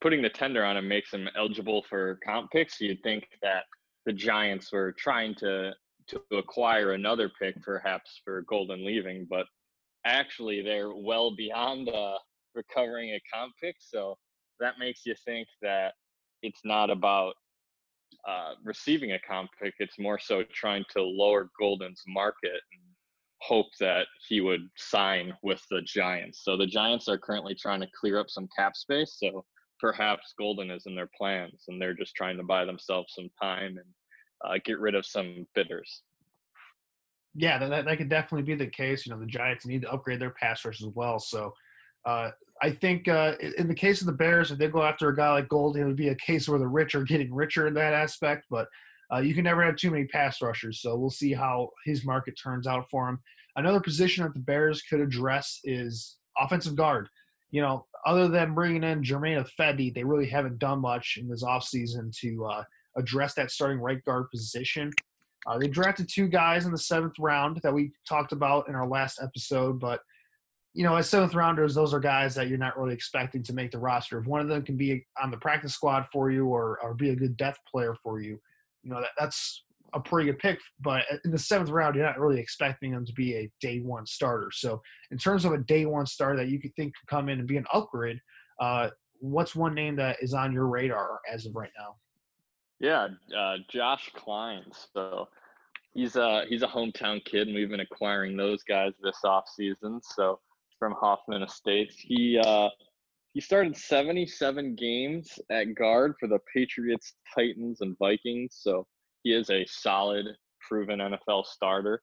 putting the tender on him makes him eligible for comp picks. You'd think that the Giants were trying to, to acquire another pick perhaps for Golden leaving, but actually they're well beyond uh, – recovering a comp pick, so that makes you think that it's not about uh, receiving a comp pick. It's more so trying to lower Golden's market and hope that he would sign with the Giants. So the Giants are currently trying to clear up some cap space, so perhaps Golden is in their plans, and they're just trying to buy themselves some time and uh, get rid of some bidders. Yeah, that, that could definitely be the case. You know, the Giants need to upgrade their pass rush as well, so Uh, I think uh, in the case of the Bears, if they go after a guy like Golden, it would be a case where the rich are getting richer in that aspect. But uh, you can never have too many pass rushers, so we'll see how his market turns out for him. Another position that the Bears could address is offensive guard. You know, other than bringing in Jermaine Ifebi, they really haven't done much in this offseason to uh, address that starting right guard position. Uh, they drafted two guys in the seventh round that we talked about in our last episode, but you know, as seventh rounders, those are guys that you're not really expecting to make the roster. If one of them can be on the practice squad for you or, or be a good depth player for you, you know, that, that's a pretty good pick. But in the seventh round, you're not really expecting them to be a day one starter. So in terms of a day one starter that you could think could come in and be an upgrade, uh, what's one name that is on your radar as of right now? Yeah, uh, Josh Klein. So he's a, he's a hometown kid, and we've been acquiring those guys this offseason. So from Hoffman Estates. He uh, he started seventy-seven games at guard for the Patriots, Titans, and Vikings, so he is a solid, proven N F L starter.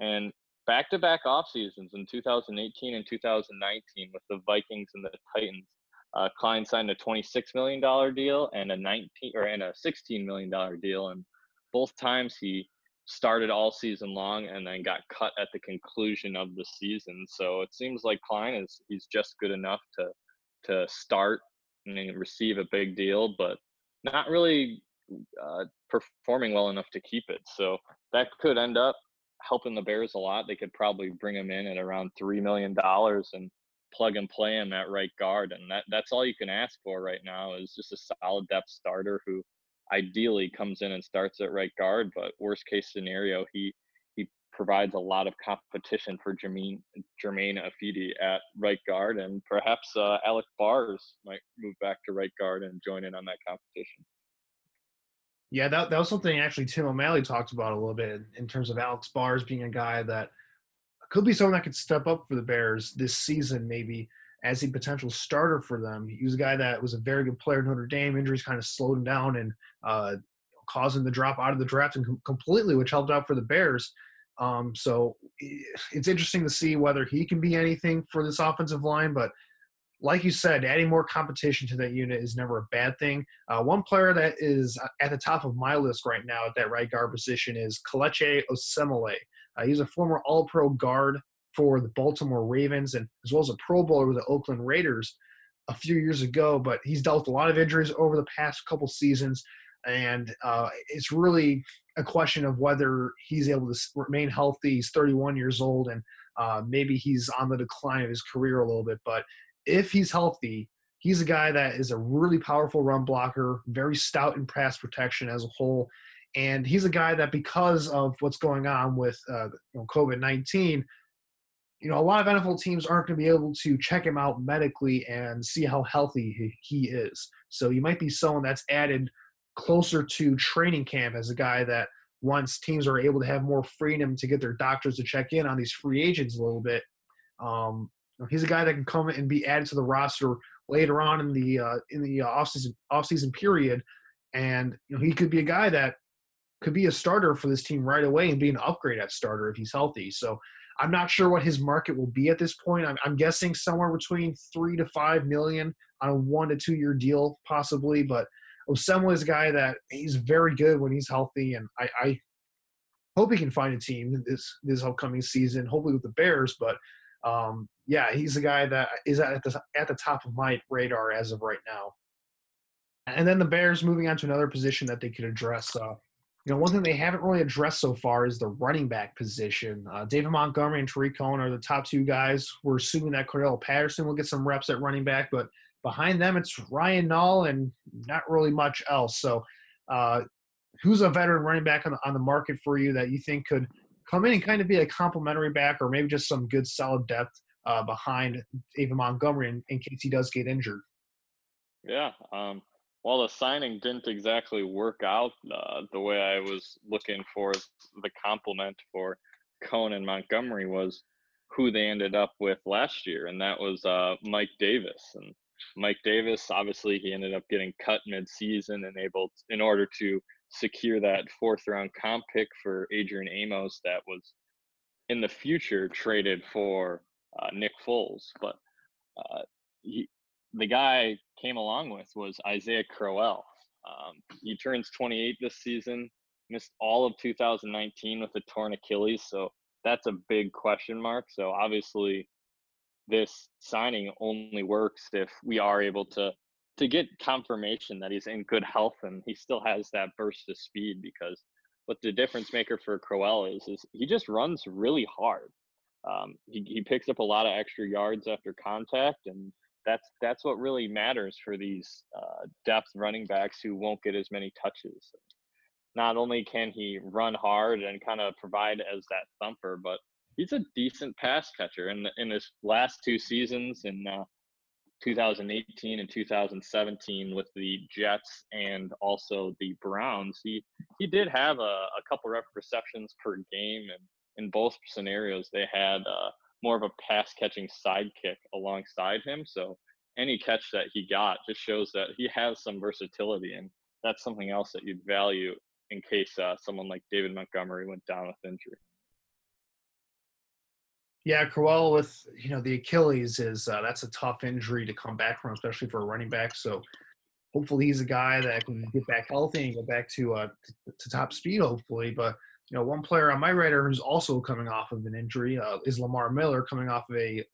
And back-to-back off-seasons in two thousand eighteen and two thousand nineteen with the Vikings and the Titans, uh, Klein signed a twenty-six million dollars deal and a nineteen or and a sixteen million dollars deal, and both times he started all season long and then got cut at the conclusion of the season. So it seems like Klein is he's just good enough to to start and receive a big deal, but not really uh, performing well enough to keep it. So that could end up helping the Bears a lot. They could probably bring him in at around three million dollars and plug and play him at right guard. And that that's all you can ask for right now is just a solid depth starter who ideally comes in and starts at right guard, but worst case scenario, he he provides a lot of competition for Jermaine, Jermaine Afidi at right guard, and perhaps uh, Alex Bars might move back to right guard and join in on that competition. Yeah, that, that was something actually Tim O'Malley talked about a little bit in terms of Alex Bars being a guy that could be someone that could step up for the Bears this season maybe as a potential starter for them. He was a guy that was a very good player at Notre Dame. Injuries kind of slowed him down and uh, caused him to drop out of the draft and com- completely, which helped out for the Bears. Um, so it's interesting to see whether he can be anything for this offensive line, but like you said, adding more competition to that unit is never a bad thing. Uh, one player that is at the top of my list right now at that right guard position is Kelechi Osemele. Uh, he's a former All-Pro guard for the Baltimore Ravens and as well as a Pro Bowler with the Oakland Raiders a few years ago, but he's dealt with a lot of injuries over the past couple seasons, and uh, it's really a question of whether he's able to remain healthy. He's thirty-one years old, and uh, maybe he's on the decline of his career a little bit, but if he's healthy, he's a guy that is a really powerful run blocker, very stout in pass protection as a whole. And he's a guy that because of what's going on with uh, you know, COVID nineteen, you know, a lot of N F L teams aren't going to be able to check him out medically and see how healthy he is. So you might be someone that's added closer to training camp as a guy that once teams are able to have more freedom to get their doctors to check in on these free agents a little bit, um, he's a guy that can come and be added to the roster later on in the uh, in the uh, offseason offseason period, and you know, he could be a guy that could be a starter for this team right away and be an upgrade at starter if he's healthy. So I'm not sure what his market will be at this point. I'm, I'm guessing somewhere between three to five million on a one to two year deal possibly. But Osemele is a guy that he's very good when he's healthy, and I, I hope he can find a team this this upcoming season, hopefully with the Bears, but. Um, yeah, he's a guy that is at the at the top of my radar as of right now. And then the Bears moving on to another position that they could address. Uh, you know, one thing they haven't really addressed so far is the running back position. Uh, David Montgomery and Tariq Cohen are the top two guys. We're assuming that Cordell Patterson will get some reps at running back, but behind them it's Ryan Nall and not really much else. So, uh, who's a veteran running back on the, on the market for you that you think could come in and kind of be a complimentary back or maybe just some good solid depth uh, behind David Montgomery in, in case he does get injured? Yeah. Um, while the signing didn't exactly work out uh, the way I was looking for, the compliment for Cohen and Montgomery was who they ended up with last year, and that was uh, Mike Davis. And Mike Davis, obviously, he ended up getting cut mid-season and able to, in order to secure that fourth round comp pick for Adrian Amos that was in the future traded for uh, Nick Foles. But uh, he, the guy came along with was Isaiah Crowell. Um, he turns twenty-eight this season, missed all of two thousand nineteen with a torn Achilles. So that's a big question mark. So obviously this signing only works if we are able to to get confirmation that he's in good health and he still has that burst of speed, because what the difference maker for Crowell is, is he just runs really hard. Um, he, he picks up a lot of extra yards after contact, and that's, that's what really matters for these uh, depth running backs who won't get as many touches. Not only can he run hard and kind of provide as that thumper, but he's a decent pass catcher. And in, in his last two seasons in uh, two thousand eighteen and two thousand seventeen with the Jets and also the Browns, he he did have a, a couple of receptions per game, and in both scenarios they had uh, more of a pass catching sidekick alongside him. So any catch that he got just shows that he has some versatility, and that's something else that you'd value in case uh, someone like David Montgomery went down with injury. Yeah, Crowell with, you know, the Achilles is uh, that's a tough injury to come back from, especially for a running back. So hopefully he's a guy that can get back healthy and go back to uh, to top speed, hopefully. But, you know, one player on my radar who's also coming off of an injury uh, is Lamar Miller, coming off of a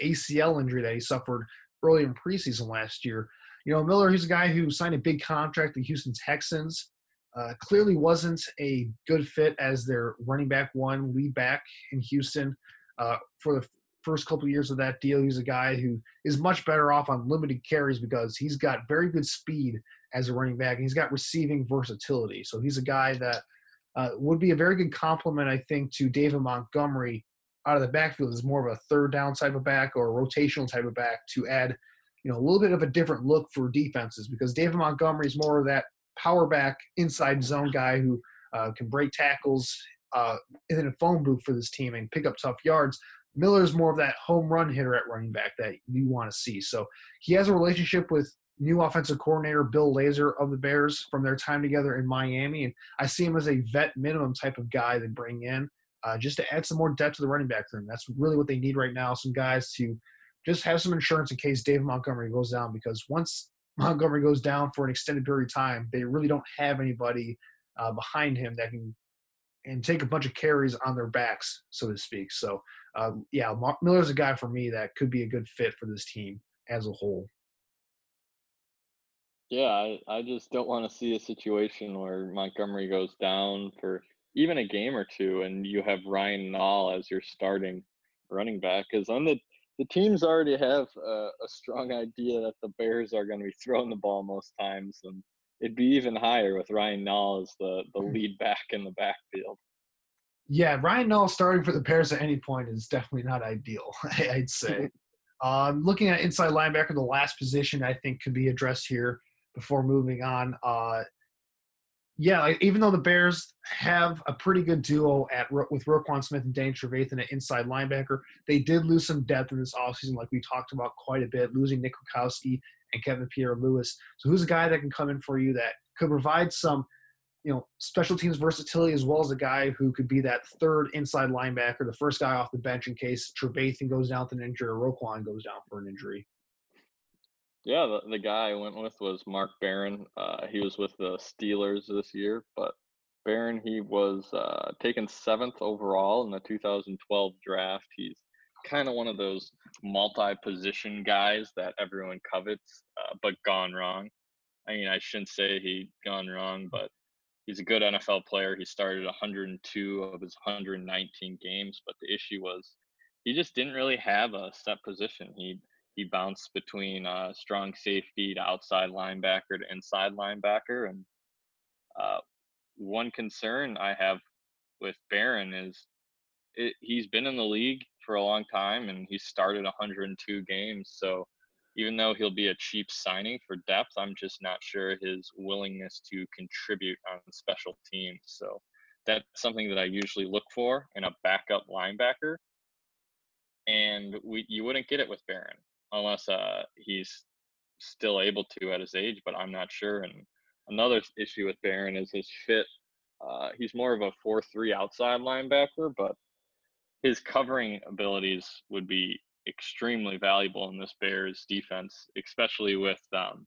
A C L injury that he suffered early in preseason last year. You know, Miller, he's a guy who signed a big contract with the Houston Texans. Uh, clearly wasn't a good fit as their running back one, lead back in Houston. Uh, for the first couple of years of that deal, he's a guy who is much better off on limited carries because he's got very good speed as a running back, and he's got receiving versatility. So he's a guy that uh, would be a very good complement, I think, to David Montgomery out of the backfield. Is more of a third down type of back or a rotational type of back to add, you know, a little bit of a different look for defenses, because David Montgomery is more of that power back inside zone guy who uh, can break tackles uh, in a phone booth for this team and pick up tough yards. Miller is more of that home run hitter at running back that you want to see. So he has a relationship with new offensive coordinator Bill Lazor of the Bears from their time together in Miami, and I see him as a vet minimum type of guy they bring in uh, just to add some more depth to the running back room. That's really what they need right now, some guys to just have some insurance in case David Montgomery goes down, because once Montgomery goes down for an extended period of time, they really don't have anybody uh, behind him that can and take a bunch of carries on their backs, so to speak. So, uh, yeah, Miller's a guy for me that could be a good fit for this team as a whole. Yeah, I, I just don't want to see a situation where Montgomery goes down for even a game or two and you have Ryan Nall as your starting running back, because on the the teams already have a, a strong idea that the Bears are going to be throwing the ball most times, and it'd be even higher with Ryan Nall as the, the lead back in the backfield. Yeah, Ryan Nall starting for the Bears at any point is definitely not ideal, I'd say. um, looking at inside linebacker, the last position I think could be addressed here before moving on. Uh, yeah, like, even though the Bears have a pretty good duo at with Roquan Smith and Danny Trevathan at inside linebacker, they did lose some depth in this offseason, like we talked about quite a bit, losing Nick Kwiatkowski and Kevin Pierre-Louis. So who's a guy that can come in for you that could provide some, you know, special teams versatility, as well as a guy who could be that third inside linebacker, the first guy off the bench in case Trevathan goes down with an injury or Roquan goes down for an injury. Yeah, the, the guy I went with was Mark Barron. Uh, he was with the Steelers this year, but Barron, he was uh, taken seventh overall in the two thousand twelve draft. He's kind of one of those multi-position guys that everyone covets, uh, but gone wrong. I mean, I shouldn't say he gone wrong, but he's a good N F L player. He started one hundred two of his one hundred nineteen games, but the issue was he just didn't really have a set position. He He bounced between uh, strong safety to outside linebacker to inside linebacker. And uh, one concern I have with Barron is it, he's been in the league for a long time, and he started one hundred two games. So even though he'll be a cheap signing for depth, I'm just not sure his willingness to contribute on special teams. So that's something that I usually look for in a backup linebacker. And we you wouldn't get it with Barron, unless uh, he's still able to at his age, but I'm not sure. And another issue with Barron is his fit. Uh, he's more of a four three outside linebacker, but his covering abilities would be extremely valuable in this Bears defense, especially with um,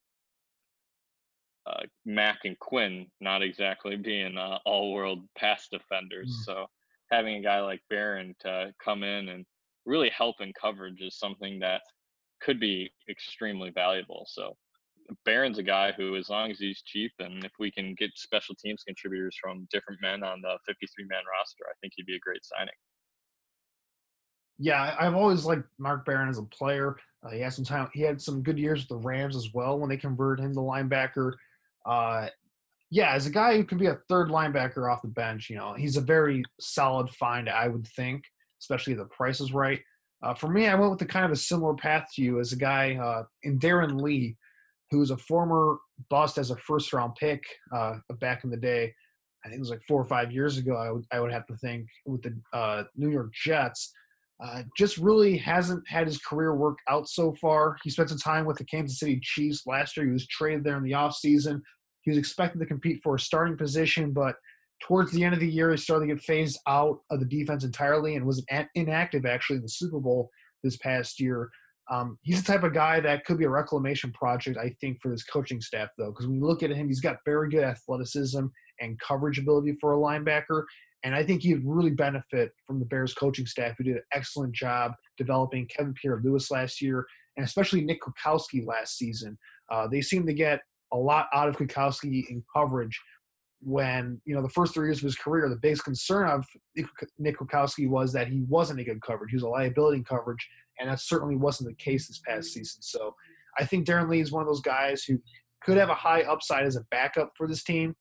uh, Mack and Quinn not exactly being uh, all-world pass defenders. Mm. So having a guy like Barron to come in and really help in coverage is something that could be extremely valuable. So Barron's a guy who, as long as he's cheap, and if we can get special teams contributors from different men on the fifty-three man roster, I think he'd be a great signing. Yeah, I've always liked Mark Barron as a player. Uh, he had some time. He had some good years with the Rams as well when they converted him to linebacker. Uh, yeah, as a guy who can be a third linebacker off the bench, you know, he's a very solid find, I would think, especially if the price is right. Uh, for me, I went with a kind of a similar path to you as a guy uh, in Darren Lee, who is a former bust as a first-round pick uh, back in the day. I think it was like four or five years ago, I would, I would have to think, with the uh, New York Jets. Uh, just really hasn't had his career work out so far. He spent some time with the Kansas City Chiefs last year. He was traded there in the offseason. He was expected to compete for a starting position, but towards the end of the year, he started to get phased out of the defense entirely and was inactive, actually, in the Super Bowl this past year. Um, he's the type of guy that could be a reclamation project, I think, for this coaching staff, though, because when you look at him, he's got very good athleticism and coverage ability for a linebacker, and I think he'd really benefit from the Bears coaching staff, who did an excellent job developing Kevin Pierre-Louis last year, and especially Nick Kwiatkowski last season. Uh, they seem to get a lot out of Kwiatkowski in coverage, when, you know, the first three years of his career, the biggest concern of Nick Kwiatkowski was that he wasn't a good coverage. He was a liability in coverage, and that certainly wasn't the case this past season. So I think Darren Lee is one of those guys who could have a high upside as a backup for this team.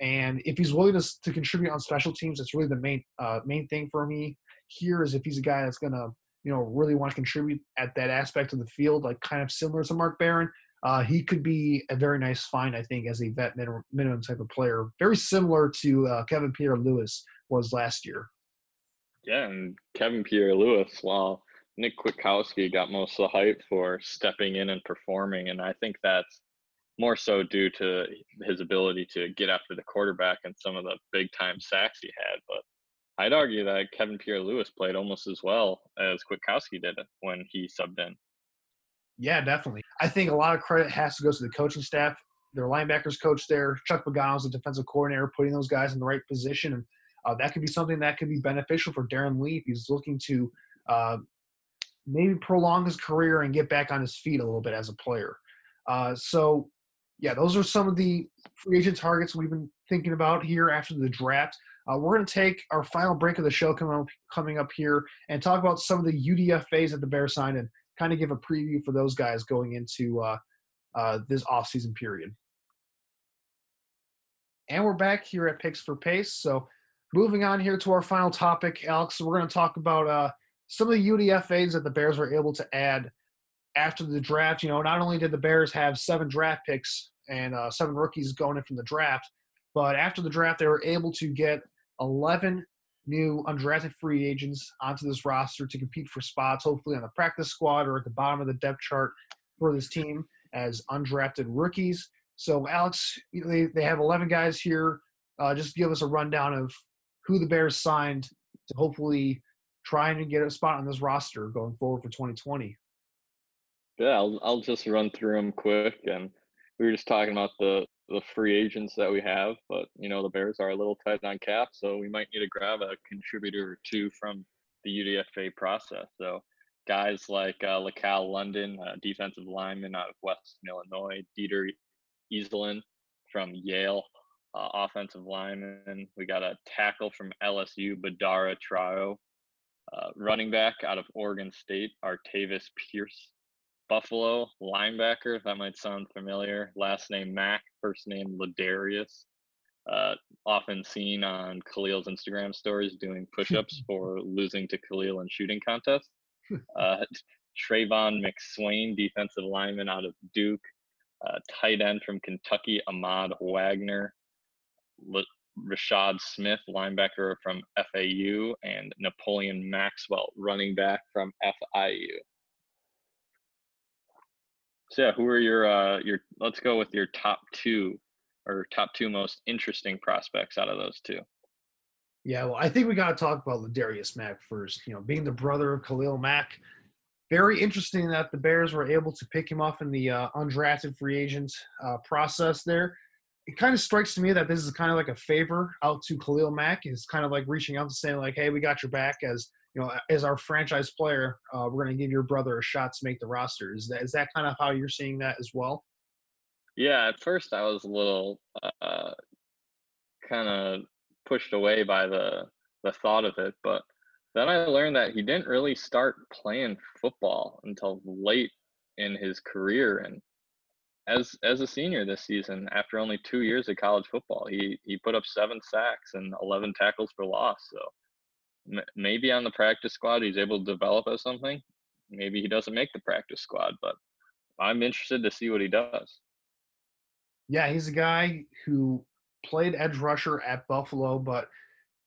And if he's willing to, to contribute on special teams, that's really the main uh, main thing for me here, is if he's a guy that's going to, you know, really want to contribute at that aspect of the field, like kind of similar to Mark Barron. Uh, he could be a very nice find, I think, as a vet minimum type of player. Very similar to uh, Kevin Pierre-Louis was last year. Yeah, and Kevin Pierre-Louis, while Nick Kwiatkowski got most of the hype for stepping in and performing, and I think that's more so due to his ability to get after the quarterback and some of the big-time sacks he had. But I'd argue that Kevin Pierre-Louis played almost as well as Kwiatkowski did when he subbed in. Yeah, definitely. I think a lot of credit has to go to the coaching staff. Their linebackers coach there, Chuck Pagano's the defensive coordinator, putting those guys in the right position. And uh, that could be something that could be beneficial for Darren Lee if he's looking to uh, maybe prolong his career and get back on his feet a little bit as a player. Uh, so, yeah, those are some of the free agent targets we've been thinking about here after the draft. Uh, we're going to take our final break of the show coming up, coming up here and talk about some of the U D F As that the Bears signed and kind of give a preview for those guys going into uh, uh, this offseason period. And we're back here at Picks for Pace. So moving on here to our final topic, Alex, we're going to talk about uh, some of the U D F As that the Bears were able to add after the draft. You know, not only did the Bears have seven draft picks and uh, seven rookies going in from the draft, but after the draft they were able to get eleven new undrafted free agents onto this roster to compete for spots, hopefully on the practice squad or at the bottom of the depth chart for this team as undrafted rookies. So, Alex, they, they have eleven guys here. Uh, just give us a rundown of who the Bears signed to hopefully try and get a spot on this roster going forward for twenty twenty. Yeah, I'll, I'll just run through them quick. And we were just talking about the the free agents that we have, but you know, the Bears are a little tight on cap, so we might need to grab a contributor or two from the U D F A process. So guys like uh, LaCal London, uh, defensive lineman out of Western Illinois, Dieter Easelin from Yale, uh, offensive lineman. We got a tackle from L S U, Badara Traore, uh, running back out of Oregon State, Artavis Pierce. Buffalo linebacker, that might sound familiar. Last name Mack, first name Ladarius. Uh, often seen on Khalil's Instagram stories doing push-ups for losing to Khalil in shooting contests. Uh, Trayvon McSwain, defensive lineman out of Duke. Uh, tight end from Kentucky, Ahmad Wagner. L- Rashad Smith, linebacker from F A U. And Napoleon Maxwell, running back from F I U. So yeah, who are your uh, your? Let's go with your top two, or top two most interesting prospects out of those two. Yeah, well, I think we got to talk about Ladarius Mack first. You know, being the brother of Khalil Mack, very interesting that the Bears were able to pick him up in the uh, undrafted free agent uh, process. There, it kind of strikes to me that this is kind of like a favor out to Khalil Mack. It's kind of like reaching out and saying like, "Hey, we got your back as." You know, as our franchise player, uh, we're going to give your brother a shot to make the roster. Is that is that kind of how you're seeing that as well? Yeah, at first I was a little uh, kind of pushed away by the the thought of it, but then I learned that he didn't really start playing football until late in his career. And as as a senior this season, after only two years of college football, he he put up seven sacks and eleven tackles for loss. So. Maybe on the practice squad he's able to develop as something. Maybe he doesn't make the practice squad, but I'm interested to see what he does. Yeah, he's a guy who played edge rusher at Buffalo, but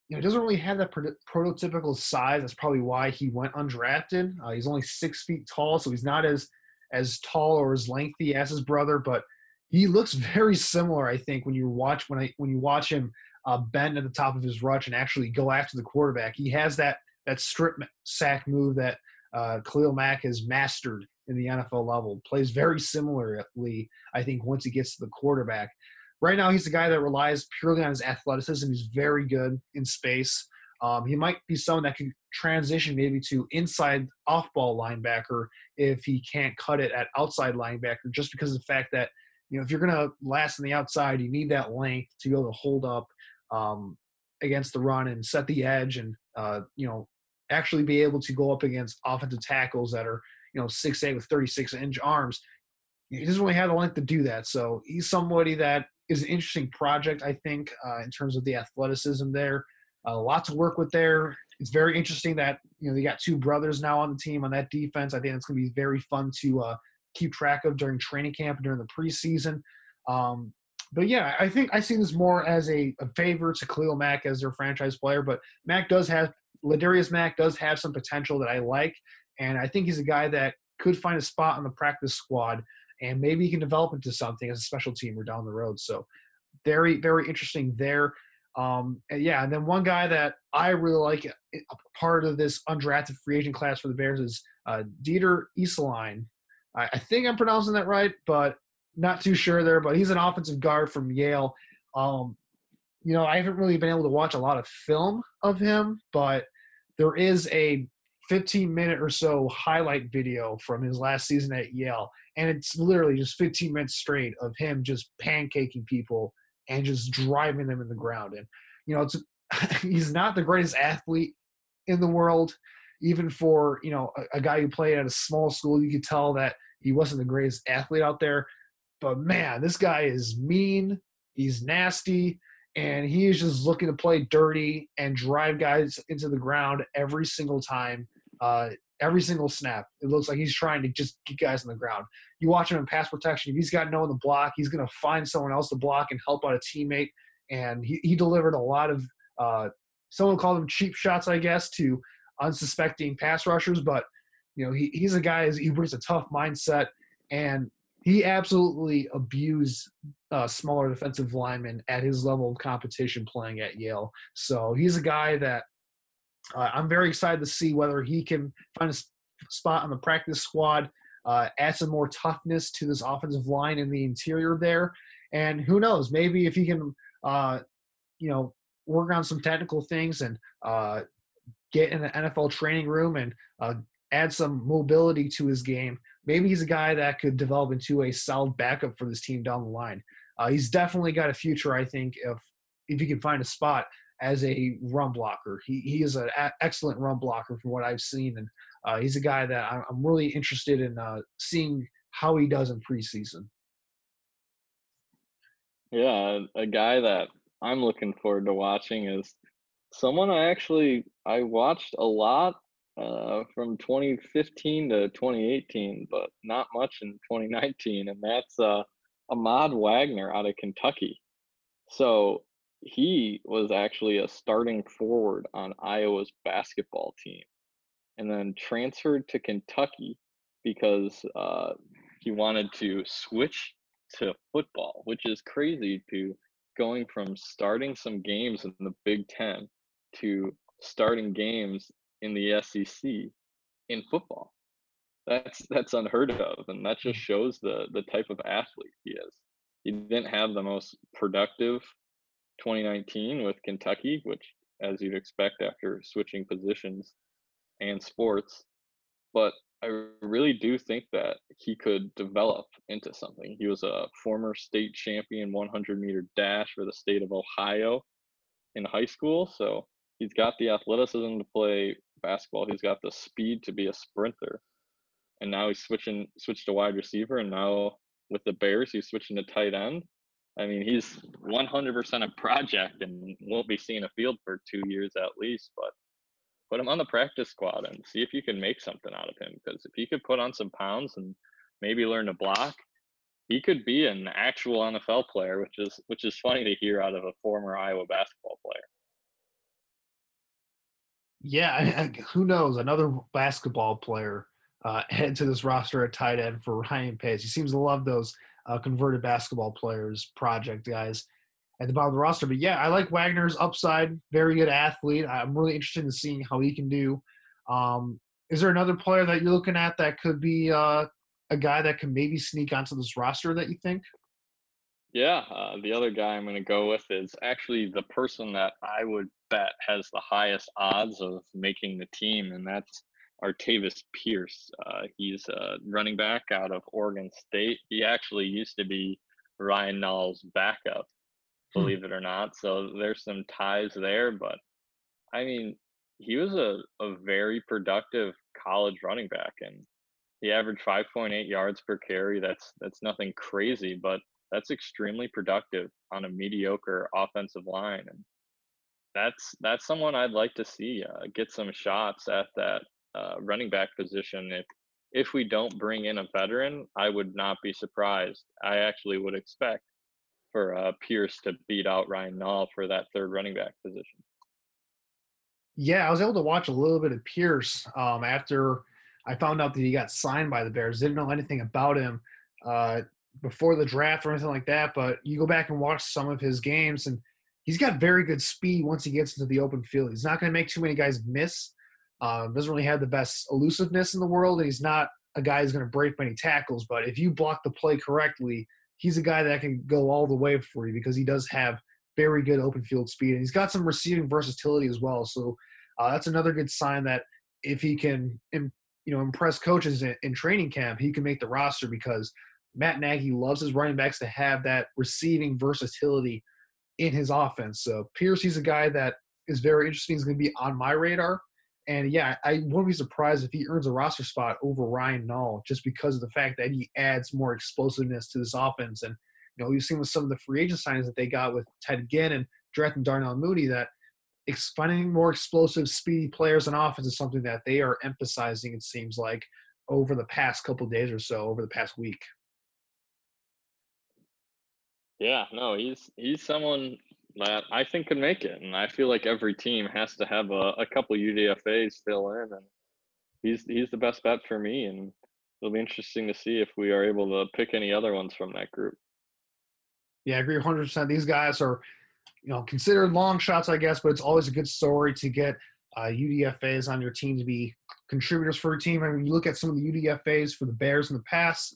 you know doesn't really have that prototypical size. That's probably why he went undrafted. Uh, he's only six feet tall, so he's not as as tall or as lengthy as his brother, but he looks very similar. I think when you watch when I when you watch him. Uh, bend at the top of his rush and actually go after the quarterback. He has that that strip sack move that uh, Khalil Mack has mastered in the N F L level. Plays very similarly, I think, once he gets to the quarterback. Right now, he's a guy that relies purely on his athleticism. He's very good in space. Um, he might be someone that can transition maybe to inside off-ball linebacker if he can't cut it at outside linebacker, just because of the fact that you know, if you're going to last on the outside, you need that length to be able to hold up um, against the run and set the edge and, uh, you know, actually be able to go up against offensive tackles that are, you know, six eight with thirty-six inch arms. He doesn't really have the length to do that. So he's somebody that is an interesting project, I think, uh, in terms of the athleticism there. A uh, lot to work with there. It's very interesting that, you know, they got two brothers now on the team on that defense. I think it's going to be very fun to uh, keep track of during training camp and during the preseason. Um, but, yeah, I think I see this more as a, a favor to Khalil Mack as their franchise player. But Mack does have – Ladarius Mack does have some potential that I like. And I think he's a guy that could find a spot on the practice squad. And maybe he can develop into something as a special teamer down the road. So very, very interesting there. Um, and yeah, and then one guy that I really like, a part of this undrafted free agent class for the Bears, is uh, Dieter Eastline. I, I think I'm pronouncing that right, but not too sure there. But he's an offensive guard from Yale. Um, you know, I haven't really been able to watch a lot of film of him, but there is a fifteen minute or so highlight video from his last season at Yale. And it's literally just fifteen minutes straight of him just pancaking people and just driving them in the ground. And, you know, it's he's not the greatest athlete in the world. Even for, you know, a, a guy who played at a small school, you could tell that he wasn't the greatest athlete out there. But, man, this guy is mean. He's nasty. And he is just looking to play dirty and drive guys into the ground every single time. Uh, every single snap, it looks like he's trying to just get guys on the ground. You watch him in pass protection. If he's got no one to block, he's going to find someone else to block and help out a teammate. And he, he delivered a lot of uh, – someone called them cheap shots, I guess, to unsuspecting pass rushers. But, you know, he, he's a guy – he brings a tough mindset. And he absolutely abused uh, smaller defensive linemen at his level of competition playing at Yale. So he's a guy that – Uh, I'm very excited to see whether he can find a sp- spot on the practice squad, uh, add some more toughness to this offensive line in the interior there. And who knows, maybe if he can, uh, you know, work on some technical things and uh, get in the N F L training room and uh, add some mobility to his game, maybe he's a guy that could develop into a solid backup for this team down the line. Uh, he's definitely got a future, I think, if if he can find a spot as a run blocker. He he is an a- excellent run blocker from what I've seen, and uh, he's a guy that I'm, I'm really interested in uh, seeing how he does in preseason. Yeah, a guy that I'm looking forward to watching is someone I actually I watched a lot uh, from twenty fifteen to twenty eighteen, but not much in twenty nineteen, and that's uh, Ahmad Wagner out of Kentucky. So he was actually a starting forward on Iowa's basketball team and then transferred to Kentucky because uh, he wanted to switch to football, which is crazy, to going from starting some games in the Big Ten to starting games in the S E C in football. That's that's unheard of, and that just shows the the type of athlete he is. He didn't have the most productive twenty nineteen with Kentucky, which, as you'd expect after switching positions and sports, but I really do think that he could develop into something. He was a former state champion one hundred meter dash for the state of Ohio in high school, so he's got the athleticism to play basketball. He's got the speed to be a sprinter, and now he's switching switched to wide receiver, and now with the Bears he's switching to tight end. I mean, he's one hundred percent a project and won't be seeing a field for two years at least, but put him on the practice squad and see if you can make something out of him, because if he could put on some pounds and maybe learn to block, he could be an actual N F L player, which is which is funny to hear out of a former Iowa basketball player. Yeah, I, I, who knows? Another basketball player uh, head to this roster at tight end for Ryan Pace. He seems to love those Uh, converted basketball players, project guys at the bottom of the roster. But, yeah, I like Wagner's upside. Very good athlete. I'm really interested in seeing how he can do. Um, is there another player that you're looking at that could be uh, a guy that can maybe sneak onto this roster that you think? Yeah, uh, the other guy I'm going to go with is actually the person that I would bet has the highest odds of making the team, and that's Artavis Pierce. Uh, he's a running back out of Oregon State. He actually used to be Ryan Nall's backup, believe it or not. So there's some ties there, but I mean, he was a, a very productive college running back, and he averaged five point eight yards per carry. That's, that's nothing crazy, but that's extremely productive on a mediocre offensive line. And that's, that's someone I'd like to see uh, get some shots at that uh, running back position. If, if we don't bring in a veteran, I would not be surprised. I actually would expect for uh, Pierce to beat out Ryan Nall for that third running back position. Yeah, I was able to watch a little bit of Pierce um, after I found out that he got signed by the Bears. Didn't know anything about him uh, before the draft or anything like that, but you go back and watch some of his games, and he's got very good speed once he gets into the open field. He's not going to make too many guys miss. Uh, doesn't really have the best elusiveness in the world, and he's not a guy who's going to break many tackles. But if you block the play correctly, he's a guy that can go all the way for you because he does have very good open field speed, and he's got some receiving versatility as well. So uh, that's another good sign that if he can, you know, impress coaches in, in training camp, he can make the roster, because Matt Nagy loves his running backs to have that receiving versatility in his offense. So Pierce, he's a guy that is very interesting. He's going to be on my radar. And yeah, I wouldn't be surprised if he earns a roster spot over Ryan Nall, just because of the fact that he adds more explosiveness to this offense. And you know, we've seen with some of the free agent signings that they got with Ted Ginn and drafting Darnell Mooney, that ex- finding more explosive, speedy players on offense is something that they are emphasizing, it seems like, over the past couple of days or so, over the past week. Yeah, no, he's he's someone that I think could make it, and I feel like every team has to have a, a couple U D F As still in, and he's he's the best bet for me, and it'll be interesting to see if we are able to pick any other ones from that group. Yeah, I agree one hundred percent. These guys are, you know, considered long shots, I guess, but it's always a good story to get uh, U D F As on your team to be contributors for a team. I mean, you look at some of the U D F As for the Bears in the past.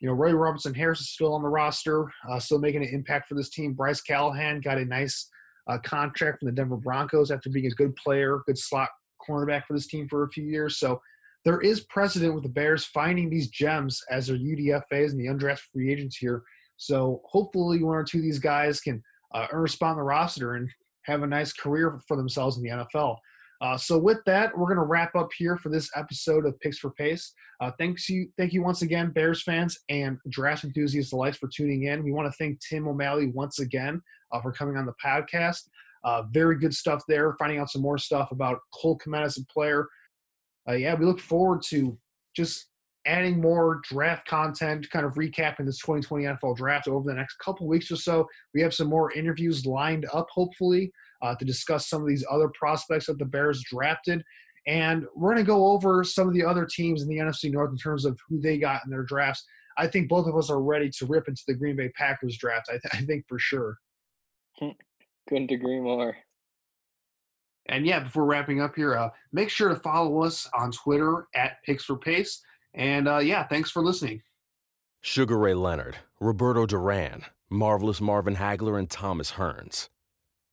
You know, Ray Robinson-Harris is still on the roster, uh, still making an impact for this team. Bryce Callahan got a nice uh, contract from the Denver Broncos after being a good player, good slot cornerback for this team for a few years. So there is precedent with the Bears finding these gems as their U D F As and the undrafted free agents here. So hopefully one or two of these guys can uh, earn a spot on the roster and have a nice career for themselves in the N F L. Uh, so with that, we're going to wrap up here for this episode of Picks for Pace. Uh, thanks you, thank you once again, Bears fans and draft enthusiasts alike, for tuning in. We want to thank Tim O'Malley once again uh, for coming on the podcast. Uh, very good stuff there, finding out some more stuff about Cole Kmet as a player. Uh, yeah, we look forward to just – adding more draft content, kind of recapping this twenty twenty N F L draft over the next couple weeks or so. We have some more interviews lined up, hopefully, uh, to discuss some of these other prospects that the Bears drafted. And we're going to go over some of the other teams in the N F C North in terms of who they got in their drafts. I think both of us are ready to rip into the Green Bay Packers draft, I, th- I think for sure. Couldn't agree more. And, yeah, before wrapping up here, uh, make sure to follow us on Twitter at Picks for Pace. And, uh, yeah, thanks for listening. Sugar Ray Leonard, Roberto Duran, Marvelous Marvin Hagler, and Thomas Hearns.